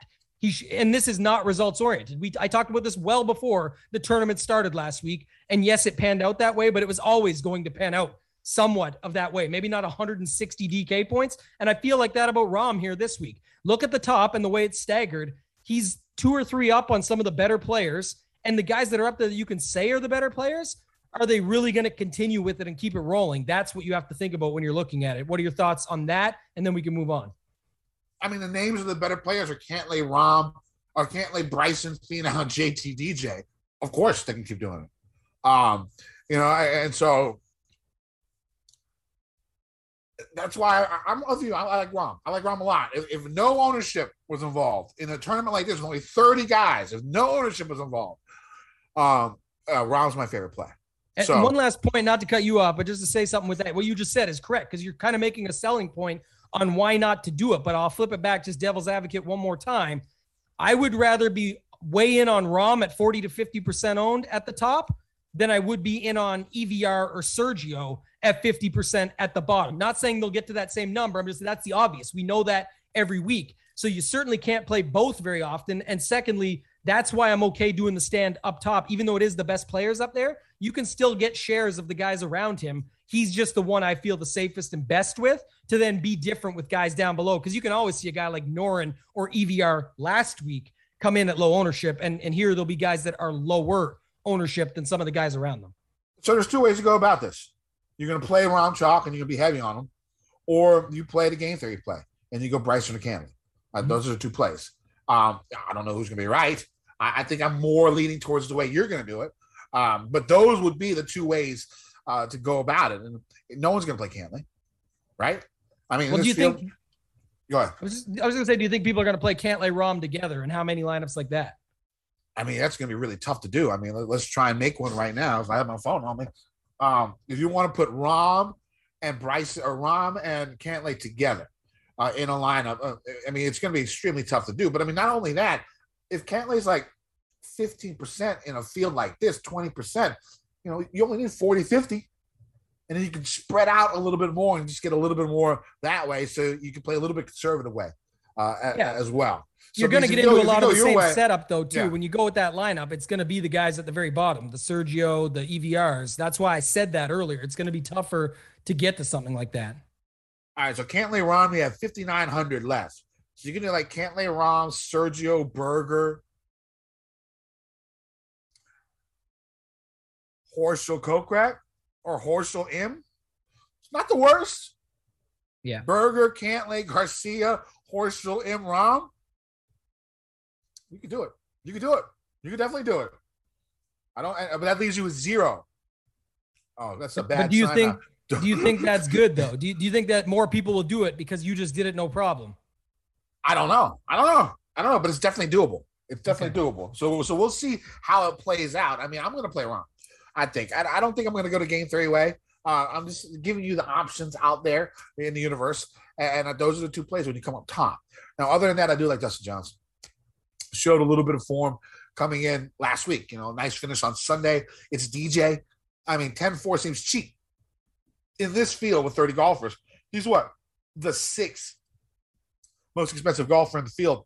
And this is not results oriented. I talked about this well before the tournament started last week. And yes, it panned out that way, but it was always going to pan out somewhat of that way, maybe not 160 DK points. And I feel like that about Rahm here this week. Look at the top and the way it's staggered. He's 2 or 3 up on some of the better players, and the guys that are up there that you can say are the better players, are they really going to continue with it and keep it rolling? That's what you have to think about when you're looking at it. What are your thoughts on that? And then we can move on. I mean, the names of the better players are Cantlay, Rahm, or Cantlay, Bryson, Finau, JT, DJ. Of course they can keep doing it. And so that's why I'm with you. I like Rahm. I like Rahm a lot. If no ownership was involved in a tournament like this, with only 30 guys, if no ownership was involved, Rahm's my favorite play. And so, one last point, not to cut you off, but just to say something with that. What you just said is correct, because you're kind of making a selling point on why not to do it. But I'll flip it back, just devil's advocate one more time. I would rather be way in on Rahm at 40 to 50% owned at the top than I would be in on EVR or Sergio at 50% at the bottom. Not saying they'll get to that same number. I'm just saying that's the obvious. We know that every week. So you certainly can't play both very often. And secondly, that's why I'm okay doing the stand up top. Even though it is the best players up there, you can still get shares of the guys around him. He's just the one I feel the safest and best with to then be different with guys down below. Because you can always see a guy like Norén or EVR last week come in at low ownership. And here there'll be guys that are lower ownership than some of the guys around them. So there's 2 ways to go about this. You're going to play Rahm chalk and you're going to be heavy on him, or you play the game theory play and you go Bryson or Cantlay. Those are the 2 plays. I don't know who's going to be right. I think I'm more leaning towards the way you're going to do it. But those would be the 2 ways to go about it. And no one's going to play Cantlay, right? I mean, well, do you think? Go ahead. I was going to say, do you think people are going to play Cantlay Rahm together, and how many lineups like that? I mean, that's going to be really tough to do. I mean, let's try and make one right now. If I have my phone on me. If you want to put Rahm and Bryson or Rahm and Cantlay together in a lineup, I mean, it's going to be extremely tough to do. But I mean, not only that, if Cantlay's like 15% in a field like this, 20%, you only need 40, 50. and then you can spread out a little bit more and just get a little bit more that way. So you can play a little bit conservative way as well. So you're going to get into a lot of the same setup, though, too. Yeah. When you go with that lineup, it's going to be the guys at the very bottom, the Sergio, the EVRs. That's why I said that earlier. It's going to be tougher to get to something like that. All right, so Cantlay, Rahm, we have 5,900 left. So you can do like Cantlay, Rahm, Sergio, Berger, Horschel, Kokrak, or Horschel, Im. It's not the worst. Yeah. Berger, Cantlay, Garcia, Horschel, Im, Rahm. You can do it. You can do it. You can definitely do it. But that leaves you with zero. Oh, that's a bad. But do you think that's good though? Do you think that more people will do it because you just did it no problem? I don't know. But it's definitely doable. It's definitely doable. So we'll see how it plays out. I mean, I'm going to play around. I think. I don't think I'm going to go to game 3-way. I'm just giving you the options out there in the universe, and those are the two plays when you come up top. Now, other than that, I do like Dustin Johnson. Showed a little bit of form coming in last week. You know, nice finish on Sunday. It's DJ. I mean, 10-4 seems cheap. In this field with 30 golfers, he's what? The 6th most expensive golfer in the field.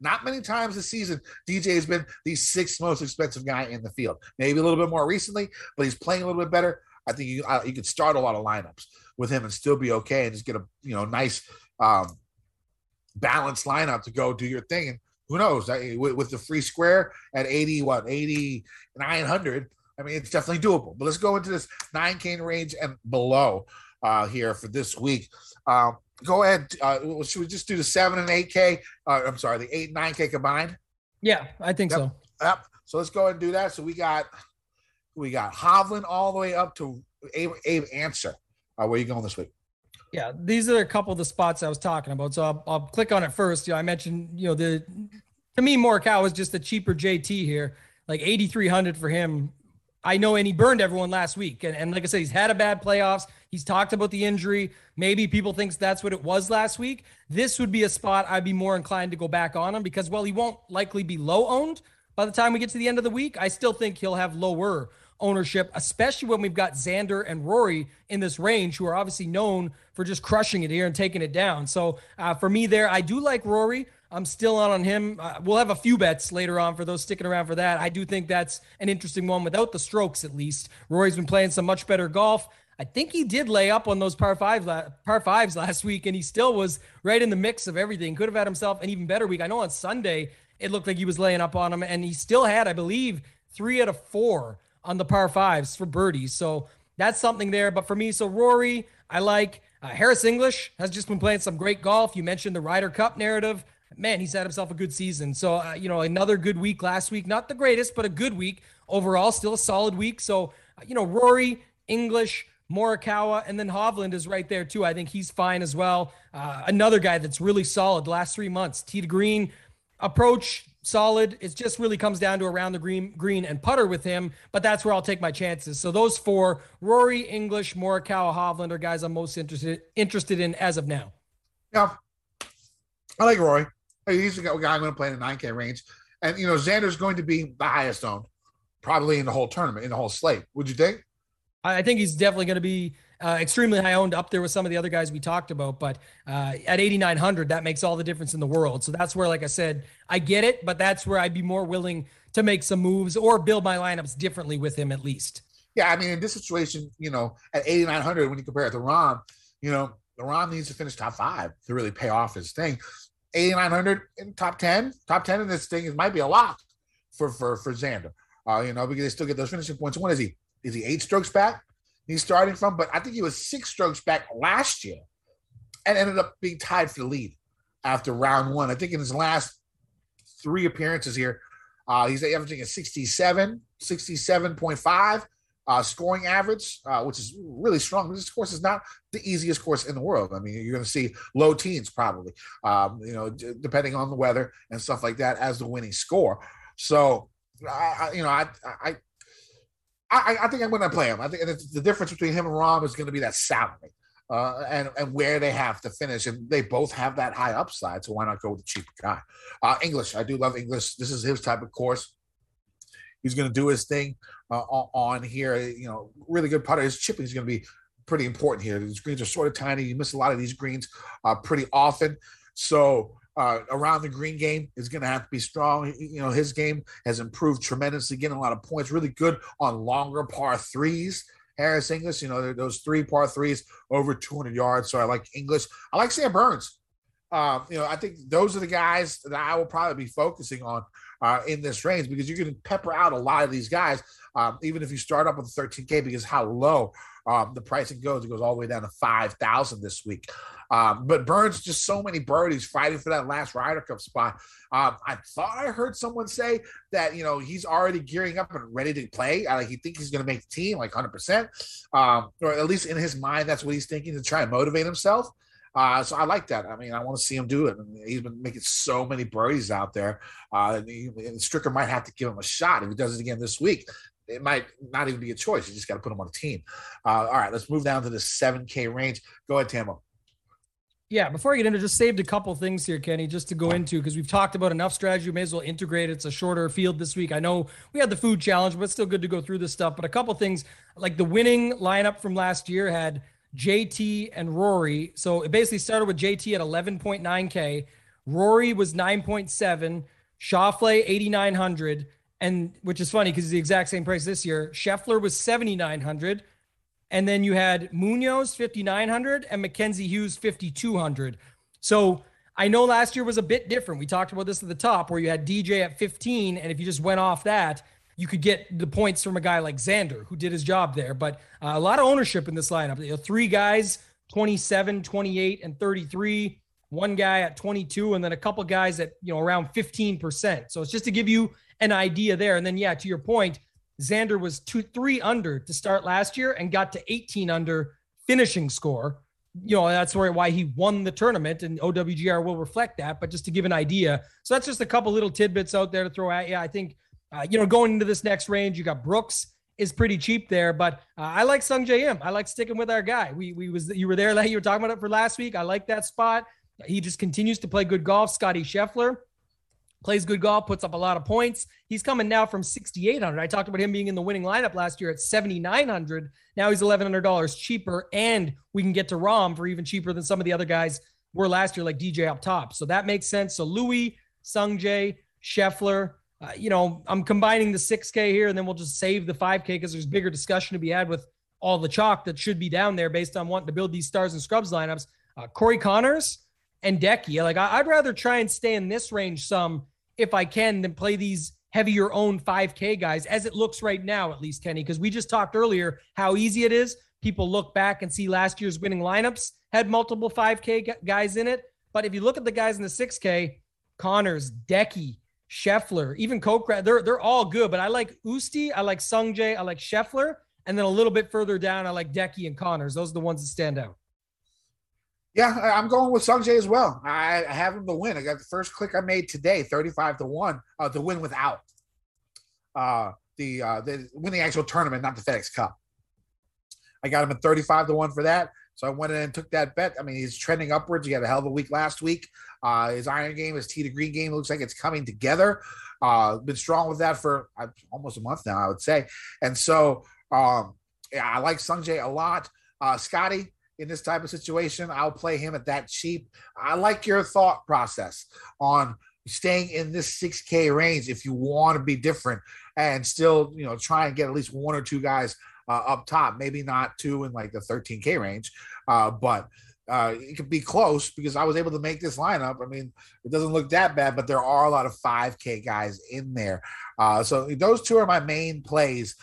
Not many times this season, DJ has been the 6th most expensive guy in the field. Maybe a little bit more recently, but he's playing a little bit better. I think you could start a lot of lineups with him and still be okay and just get a nice balanced lineup to go do your thing. And who knows? With the free square at 8,900, I mean, it's definitely doable. But let's go into this 9K range and below here for this week. Go ahead. Should we just do the 7 and 8K? I'm sorry, the 8 and 9K combined? Yeah, I think so. Yep. So let's go ahead and do that. So we got Hovland all the way up to Abe Answer. Where are you going this week? Yeah, these are a couple of the spots I was talking about. So I'll click on it first. I mentioned, to me, Morikawa is just a cheaper JT here, like 8,300 for him. I know, and he burned everyone last week. And like I said, he's had a bad playoffs. He's talked about the injury. Maybe people think that's what it was last week. This would be a spot I'd be more inclined to go back on him because, he won't likely be low-owned by the time we get to the end of the week. I still think he'll have lower ownership, especially when we've got Xander and Rory in this range, who are obviously known for just crushing it here and taking it down. So for me there, I do like Rory. I'm still on him. We'll have a few bets later on for those sticking around for that. I do think that's an interesting one without the strokes, at least. Rory's been playing some much better golf. I think he did lay up on those par fives last week, and he still was right in the mix of everything. Could have had himself an even better week. I know on Sunday, it looked like he was laying up on him, and he still had, I believe, 3 out of 4 on the par fives for birdies. So that's something there. But for me, so Rory, I like. Harris English has just been playing some great golf. You mentioned the Ryder Cup narrative. Man, he's had himself a good season. So, another good week last week. Not the greatest, but a good week overall. Still a solid week. So, Rory, English, Morikawa, and then Hovland is right there too. I think he's fine as well. Another guy that's really solid the last 3 months. Tee to green approach, solid. It just really comes down to around the green and putter with him, but that's where I'll take my chances. So those four, Rory, English, Morikawa, Hovland, are guys I'm most interested in as of now. Yeah, I like Rory. He's the guy I'm going to play in the 9K range. And, Xander's going to be the highest owned, probably in the whole tournament, in the whole slate. Would you think? I think he's definitely going to be extremely high owned up there with some of the other guys we talked about. But at 8,900, that makes all the difference in the world. So that's where, like I said, I get it, but that's where I'd be more willing to make some moves or build my lineups differently with him at least. Yeah, I mean, in this situation, at 8,900, when you compare it to Ron, Ron needs to finish top 5 to really pay off his thing. 8,900 in top 10 in this thing, it might be a lock for Xander, because they still get those finishing points. What is he? Is he 8 strokes back? He's starting from, but I think he was 6 strokes back last year and ended up being tied for the lead after round 1. I think in his last 3 appearances here, he's averaging a 67.5 scoring average, which is really strong. This course is not the easiest course in the world. I mean, you're going to see low teens probably, depending on the weather and stuff like that as the winning score. So, I think I'm going to play him. I think the difference between him and Rahm is going to be that salary and where they have to finish. And they both have that high upside, so why not go with the cheaper guy? English, I do love English. This is his type of course. He's going to do his thing on here. Really good putter. His chipping is going to be pretty important here. These greens are sort of tiny. You miss a lot of these greens pretty often. So around the green game is going to have to be strong. You know, his game has improved tremendously, getting a lot of points, really good on longer par threes. Harris English, you know, those three par threes over 200 yards. So I like English. I like Sam Burns. You know, I think those are the guys that I will probably be focusing on in this range, because you can pepper out a lot of these guys, even if you start up with 13K, because how low the pricing goes. It goes all the way down to 5,000 this week. But Burns, just so many birdies fighting for that last Ryder Cup spot. I thought I heard someone say that, you know, he's already gearing up and ready to play. He thinks he's going to make the team like 100%, or at least in his mind, that's what he's thinking, to try and motivate himself. So I like that. I mean, I want to see him do it. I mean, he's been making so many birdies out there. And Stricker might have to give him a shot. If he does it again this week, it might not even be a choice. You just got to put him on a team. All right, let's move down to the 7K range. Go ahead, Tambo. Yeah, before I get into, just saved a couple things here, Kenny, just to go into, because we've talked about enough strategy. We may as well integrate it. It's a shorter field this week. I know we had the food challenge, but it's still good to go through this stuff. But a couple things, like the winning lineup from last year had JT and Rory. So it basically started with JT at 11.9K. Rory was 9.7. Schauffele, 8,900. And which is funny because it's the exact same price this year. Scheffler was 7,900. And then you had Munoz, 5,900, and Mackenzie Hughes, 5,200. So I know last year was a bit different. We talked about this at the top where you had DJ at 15. And if you just went off that, you could get the points from a guy like Xander, who did his job there. But a lot of ownership in this lineup. You know, three guys, 27, 28, and 33. One guy at 22, and then a couple guys at, you know, around 15%. So it's just to give you an idea there. And then, yeah, to your point, Xander was 3 under to start last year and got to 18 under finishing score. You know, that's why he won the tournament, and OWGR will reflect that. But just to give an idea. So that's just a couple little tidbits out there to throw at you. I think, you know, going into this next range, you got Brooks is pretty cheap there, but I like Sungjae Im. I like sticking with our guy. You were there, you were talking about it for last week. I like that spot. He just continues to play good golf. Scottie Scheffler plays good golf, puts up a lot of points. He's coming now from 6,800. I talked about him being in the winning lineup last year at 7,900. Now he's $1,100 cheaper, and we can get to Rahm for even cheaper than some of the other guys were last year, like DJ up top. So that makes sense. So Louis, Sungjae, Scheffler. You know, I'm combining the 6K here, and then we'll just save the 5K because there's bigger discussion to be had with all the chalk that should be down there based on wanting to build these stars and scrubs lineups. Corey Connors and Decky. Like, I'd rather try and stay in this range some if I can than play these heavier own 5K guys, as it looks right now, at least, Kenny, because we just talked earlier how easy it is. People look back and see last year's winning lineups had multiple 5K guys in it. But if you look at the guys in the 6K, Connors, Decky, Scheffler, even Kokrat, they're all good, but I like Usti, I like Sungjae, I like Scheffler, and then a little bit further down, I like Decky and Connors. Those are the ones that stand out. Yeah, I'm going with Sungjae as well. I have him to win. I got the first click I made today, 35-1, to win without the winning actual tournament, not the FedEx Cup. I got him at 35-1 for that. So I went in and took that bet. I mean, he's trending upwards. He had a hell of a week last week. His iron game, his tee to green game looks like it's coming together. Been strong with that for almost a month now, I would say. And so, yeah, I like Sungjae a lot. Scotty, in this type of situation, I'll play him at that cheap. I like your thought process on staying in this 6K range if you want to be different and still, you know, try and get at least one or two guys up top, maybe not two in like the 13K range, but it could be close because I was able to make this lineup. I mean, it doesn't look that bad, but there are a lot of 5K guys in there. So those two are my main plays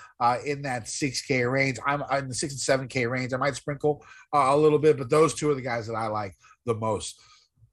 in that 6K range. I'm in the 6 and 7K range. I might sprinkle a little bit, but those two are the guys that I like the most.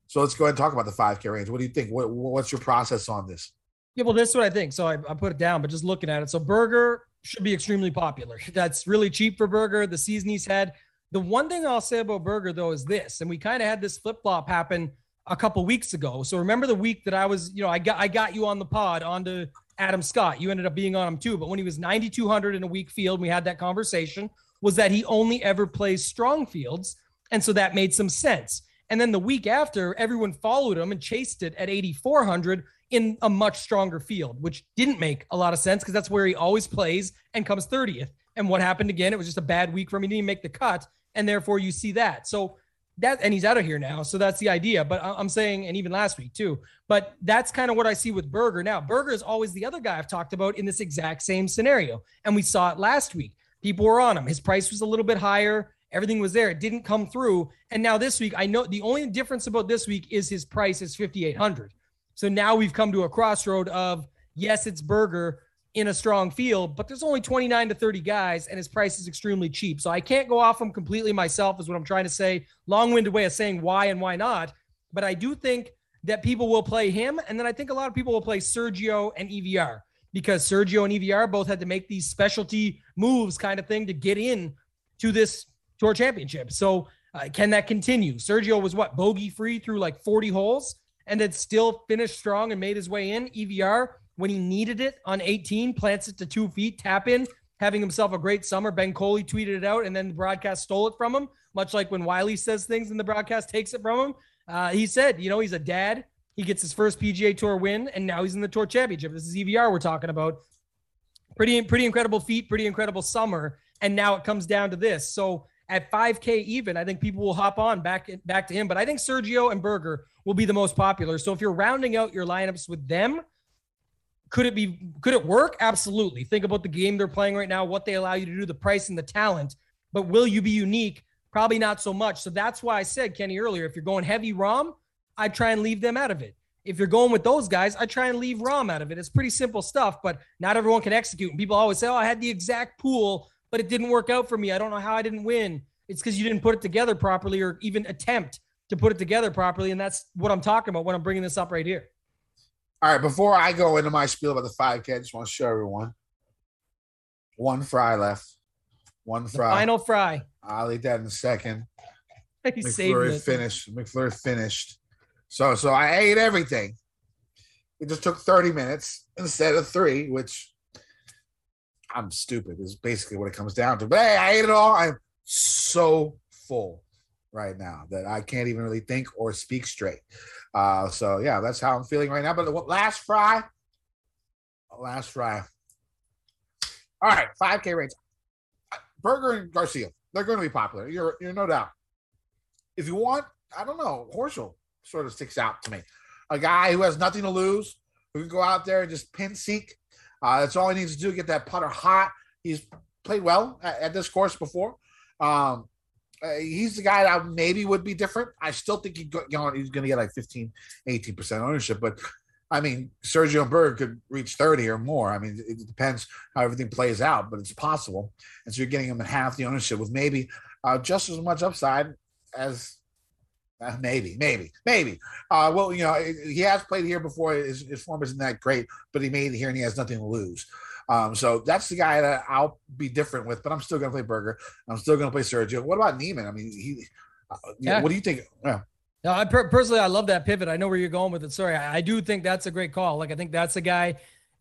So let's go ahead and talk about the 5K range. What do you think? What's your process on this? Yeah, well, that's what I think. So I put it down, but just looking at it. So Berger should be extremely popular. That's really cheap for Berger, the season he's had. The one thing I'll say about Berger, though, is this, and we kind of had this flip-flop happen a couple weeks ago. So remember the week that I was, you know, I got you on the pod, onto Adam Scott. You ended up being on him too. But when he was 9,200 in a weak field, we had that conversation, was that he only ever plays strong fields. And so that made some sense. And then the week after, everyone followed him and chased it at 8,400 in a much stronger field, which didn't make a lot of sense because that's where he always plays and comes 30th. And what happened again? It was just a bad week for him. He didn't even make the cut. and therefore you see that. So that, and he's out of here now. So that's the idea. But I'm saying, and even last week too, but that's kind of what I see with Berger. Now, Berger is always the other guy I've talked about in this exact same scenario. And we saw it last week. People were on him. His price was a little bit higher. Everything was there. It didn't come through. And now this week, I know the only difference about this week is his price is $5,800. So now we've come to a crossroad of, yes, it's Berger in a strong field, but there's only 29 to 30 guys and his price is extremely cheap. So I can't go off him completely myself is what I'm trying to say. Long-winded way of saying why and why not. But I do think that people will play him. And then I think a lot of people will play Sergio and EVR because Sergio and EVR both had to make these specialty moves kind of thing to get in to this Tour Championship. So can that continue? Sergio was what, bogey free through like 40 holes and then still finished strong and made his way in. EVR, when he needed it on 18, plants it to 2 feet, tap in, having himself a great summer. Ben Coley tweeted it out, and then the broadcast stole it from him, much like when Wiley says things and the broadcast takes it from him. He said, you know, he's a dad. He gets his first PGA Tour win, and now he's in the Tour Championship. This is EVR we're talking about. Pretty incredible feat, pretty incredible summer, and now it comes down to this. So at 5K even, I think people will hop on back to him. But I think Sergio and Berger will be the most popular. So if you're rounding out your lineups with them, could it work? Absolutely. Think about the game they're playing right now, what they allow you to do, the price and the talent. But will you be unique? Probably not so much. So that's why I said, Kenny, earlier, if you're going heavy Rahm, I try and leave them out of it. If you're going with those guys, I try and leave Rahm out of it. It's pretty simple stuff, but not everyone can execute. And people always say, oh, I had the exact pool, but it didn't work out for me. I don't know how I didn't win. It's because you didn't put it together properly or even attempt to put it together properly. And that's what I'm talking about when I'm bringing this up right here. All right, before I go into my spiel about the 5K, I just want to show everyone. One fry left. One fry. The final fry. I'll eat that in a second. McFlurry finished. So I ate everything. It just took 30 minutes instead of 3, which I'm stupid is basically what it comes down to. But hey, I ate it all. I'm so full right now that I can't even really think or speak straight. So yeah, that's how I'm feeling right now. But last fry. All right, 5K rates. Berger and Garcia, they're going to be popular. You're no doubt. If you want, I don't know, Horschel sort of sticks out to me. A guy who has nothing to lose, who can go out there and just pin seek. That's all he needs to do, get that putter hot. He's played well at this course before. He's the guy that maybe would be different. I still think he's going to get like 15, 18% ownership. But, I mean, Sergio and Berger could reach 30 or more. I mean, it depends how everything plays out, but it's possible. And so you're getting him at half the ownership with maybe just as much upside as maybe. Well, you know, he has played here before. His form isn't that great, but he made it here and he has nothing to lose. So that's the guy that I'll be different with, but I'm still going to play Berger. I'm still going to play Sergio. What about Neiman? I mean, yeah. What do you think? Yeah. No, I personally, I love that pivot. I know where you're going with it. Sorry. I do think that's a great call. Like, I think that's a guy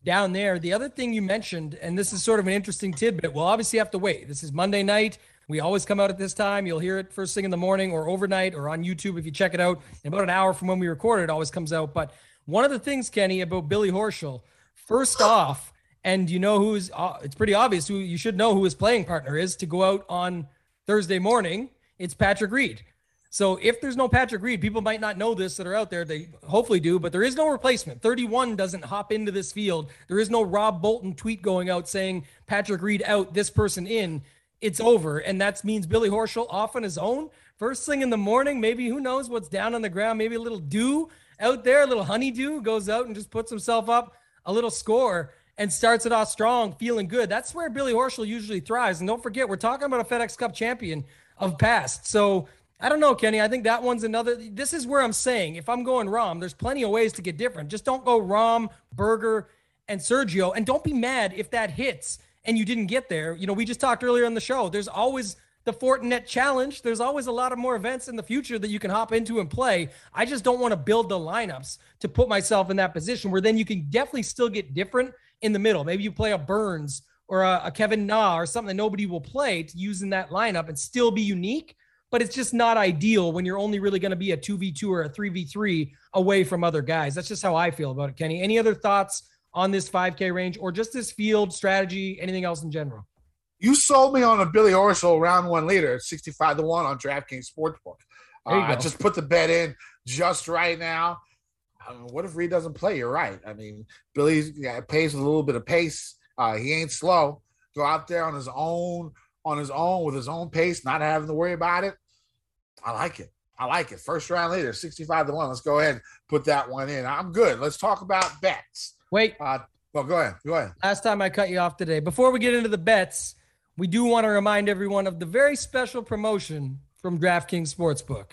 down there. The other thing you mentioned, and this is sort of an interesting tidbit. We'll obviously have to wait. This is Monday night. We always come out at this time. You'll hear it first thing in the morning or overnight or on YouTube. If you check it out in about an hour from when we record, it always comes out. But one of the things, Kenny, about Billy Horschel, first off, and you know who's, it's pretty obvious who you should know who his playing partner is to go out on Thursday morning. It's Patrick Reed. So if there's no Patrick Reed, people might not know this that are out there. They hopefully do, but there is no replacement. 31 doesn't hop into this field. There is no Rob Bolton tweet going out saying Patrick Reed out, this person in. It's over. And that means Billy Horschel off on his own. First thing in the morning, maybe who knows what's down on the ground. Maybe a little dew out there, a little honeydew goes out and just puts himself up a little score and starts it off strong, feeling good. That's where Billy Horschel usually thrives. And don't forget, we're talking about a FedEx Cup champion of past. So I don't know, Kenny. I think that one's another. This is where I'm saying, if I'm going Rahm, there's plenty of ways to get different. Just don't go Rahm, Berger, and Sergio. And don't be mad if that hits and you didn't get there. You know, we just talked earlier on the show. There's always the Fortinet Challenge. There's always a lot of more events in the future that you can hop into and play. I just don't want to build the lineups to put myself in that position where then you can definitely still get different in the middle. Maybe you play a Burns or a Kevin Na or something that nobody will play to use in that lineup and still be unique, but it's just not ideal when you're only really going to be a 2v2 or a 3v3 away from other guys. That's just how I feel about it, Kenny. Any other thoughts on this 5K range or just this field strategy, anything else in general? You sold me on a Billy Horschel round one leader at 65-1 on DraftKings Sportsbook. I just put the bet in just right now. What if Reed doesn't play? You're right. I mean, Billy pays with a little bit of pace. He ain't slow. Go out there on his own with his own pace, not having to worry about it. I like it. First round leader, 65-1. Let's go ahead and put that one in. I'm good. Let's talk about bets. Wait. Well, go ahead. Last time I cut you off today. Before we get into the bets, we do want to remind everyone of the very special promotion from DraftKings Sportsbook.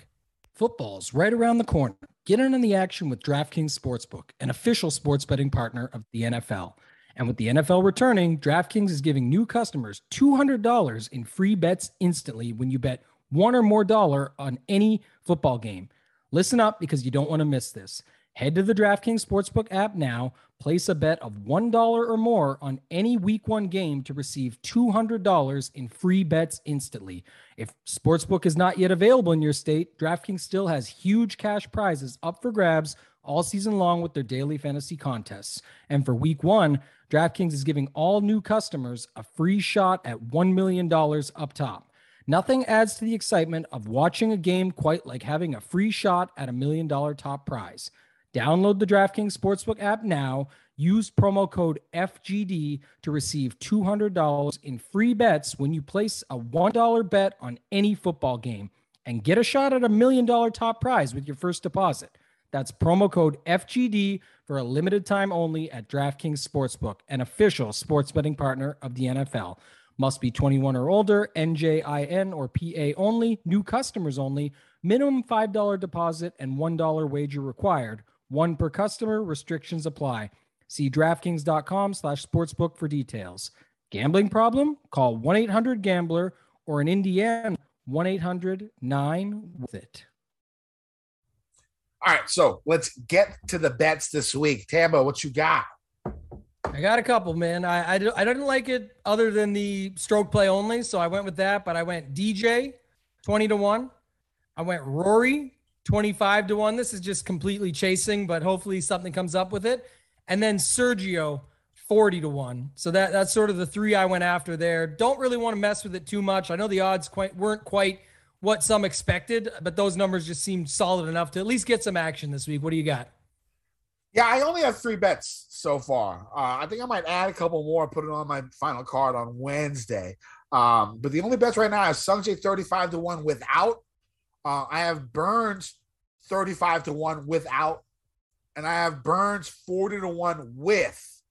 Football's right around the corner. Get in on the action with DraftKings Sportsbook, an official sports betting partner of the NFL. And with the NFL returning, DraftKings is giving new customers $200 in free bets instantly when you bet $1 or more on any football game. Listen up, because you don't want to miss this. Head to the DraftKings Sportsbook app now, place a bet of $1 or more on any Week 1 game to receive $200 in free bets instantly. If Sportsbook is not yet available in your state, DraftKings still has huge cash prizes up for grabs all season long with their daily fantasy contests. And for Week 1, DraftKings is giving all new customers a free shot at $1 million up top. Nothing adds to the excitement of watching a game quite like having a free shot at $1 million top prize. Download the DraftKings Sportsbook app now. Use promo code FGD to receive $200 in free bets when you place a $1 bet on any football game, and get a shot at $1 million top prize with your first deposit. That's promo code FGD for a limited time only at DraftKings Sportsbook, an official sports betting partner of the NFL. Must be 21 or older, NJIN or PA only, new customers only, minimum $5 deposit and $1 wager required. One per customer, restrictions apply. See DraftKings.com/sportsbook for details. Gambling problem? Call 1-800-GAMBLER or in Indiana, 1-800-9-WITH-IT. All right, so let's get to the bets this week. Tambo, what you got? I got a couple, man. I didn't like it other than the stroke play only, so I went with that. But I went DJ, 20-1. I went Rory, 25-1. This is just completely chasing, but hopefully something comes up with it. And then Sergio, 40-1. So that's sort of the three I went after there. Don't really want to mess with it too much. I know the odds weren't quite what some expected, but those numbers just seemed solid enough to at least get some action this week. What do you got? Yeah, I only have three bets so far. I think I might add a couple more, put it on my final card on Wednesday. But the only bets right now is Sungjae 35-1 without. I have Burns 35-1 without, and I have Burns 40-1 with.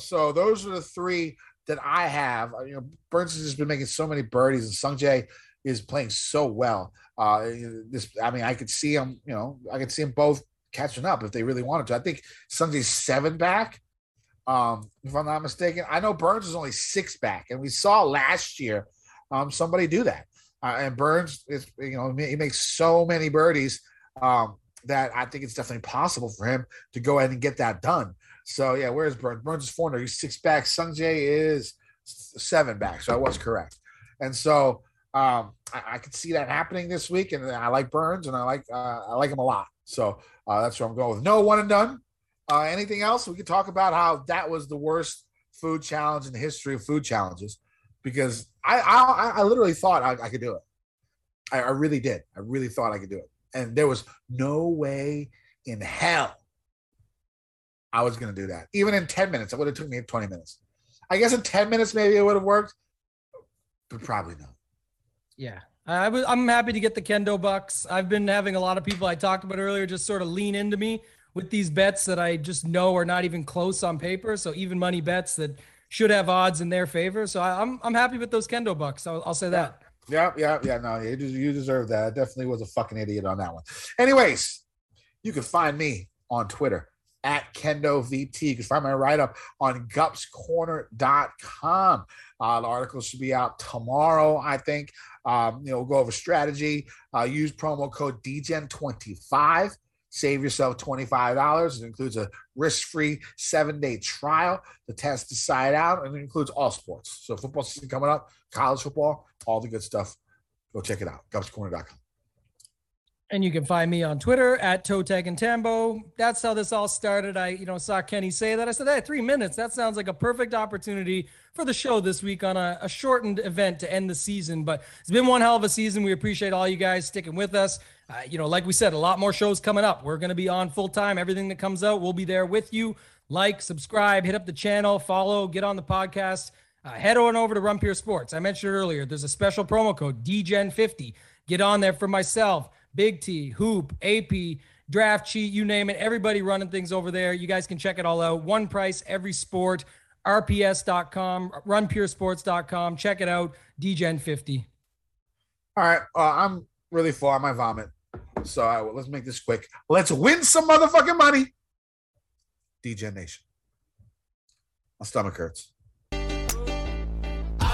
So those are the three that I have. You know, Burns has just been making so many birdies, and Sungjae is playing so well. I could see them both catching up if they really wanted to. I think Sungjae's 7 back, if I'm not mistaken. I know Burns is only 6 back, and we saw last year somebody do that. And Burns, he makes so many birdies that I think it's definitely possible for him to go ahead and get that done. So, yeah, where's Burns? Burns is 4-0. He's 6 back. Sungjae is 7 back, so I was correct. And so I could see that happening this week, and I like Burns, and I like him a lot. So that's where I'm going with. No one and done. Anything else? We could talk about how that was the worst food challenge in the history of food challenges, because I literally thought I could do it. I really did. I really thought I could do it. And there was no way in hell I was going to do that. Even in 10 minutes, it would have took me 20 minutes. I guess in 10 minutes, maybe it would have worked, but probably not. Yeah. I'm happy to get the Kendo bucks. I've been having a lot of people I talked about earlier just sort of lean into me with these bets that I just know are not even close on paper. So even money bets that should have odds in their favor. So I'm happy with those Kendo bucks. I'll say that. Yeah. No, you deserve that. I definitely was a fucking idiot on that one. Anyways, you can find me on Twitter at KendoVT. You can find my write-up on gupscorner.com. The article should be out tomorrow, I think. We'll go over strategy. Use promo code DGEN25. Save yourself $25. It includes a risk-free 7-day trial to test the site out, and it includes all sports. So football season coming up, college football, all the good stuff. Go check it out, GubsCorner.com. And you can find me on Twitter at Totag and Tambo. That's how this all started. I, saw Kenny say that. I said, hey, 3 minutes. That sounds like a perfect opportunity for the show this week on a shortened event to end the season. But it's been one hell of a season. We appreciate all you guys sticking with us. Like we said, a lot more shows coming up. We're going to be on full time. Everything that comes out, we'll be there with you. Like, subscribe, hit up the channel, follow, get on the podcast. Head on over to Run Pure Sports. I mentioned earlier, there's a special promo code, DGEN50. Get on there for myself, Big T, Hoop, AP, Draft Cheat, you name it. Everybody running things over there. You guys can check it all out. One price, every sport, rps.com, runpuresports.com. Check it out, DGEN50. All right, I'm really full. I might vomit. So let's make this quick. Let's win some motherfucking money. DGEN Nation. My stomach hurts. I've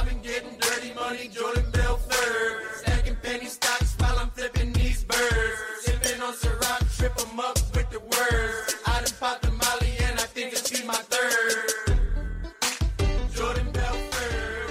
been getting dirty money, Jordan Bell third. Stacking penny stocks while I'm flipping these birds. Sipping on Ciroc, trip them up with the words. I done popped the molly and I think it's be my third. Jordan Bell third.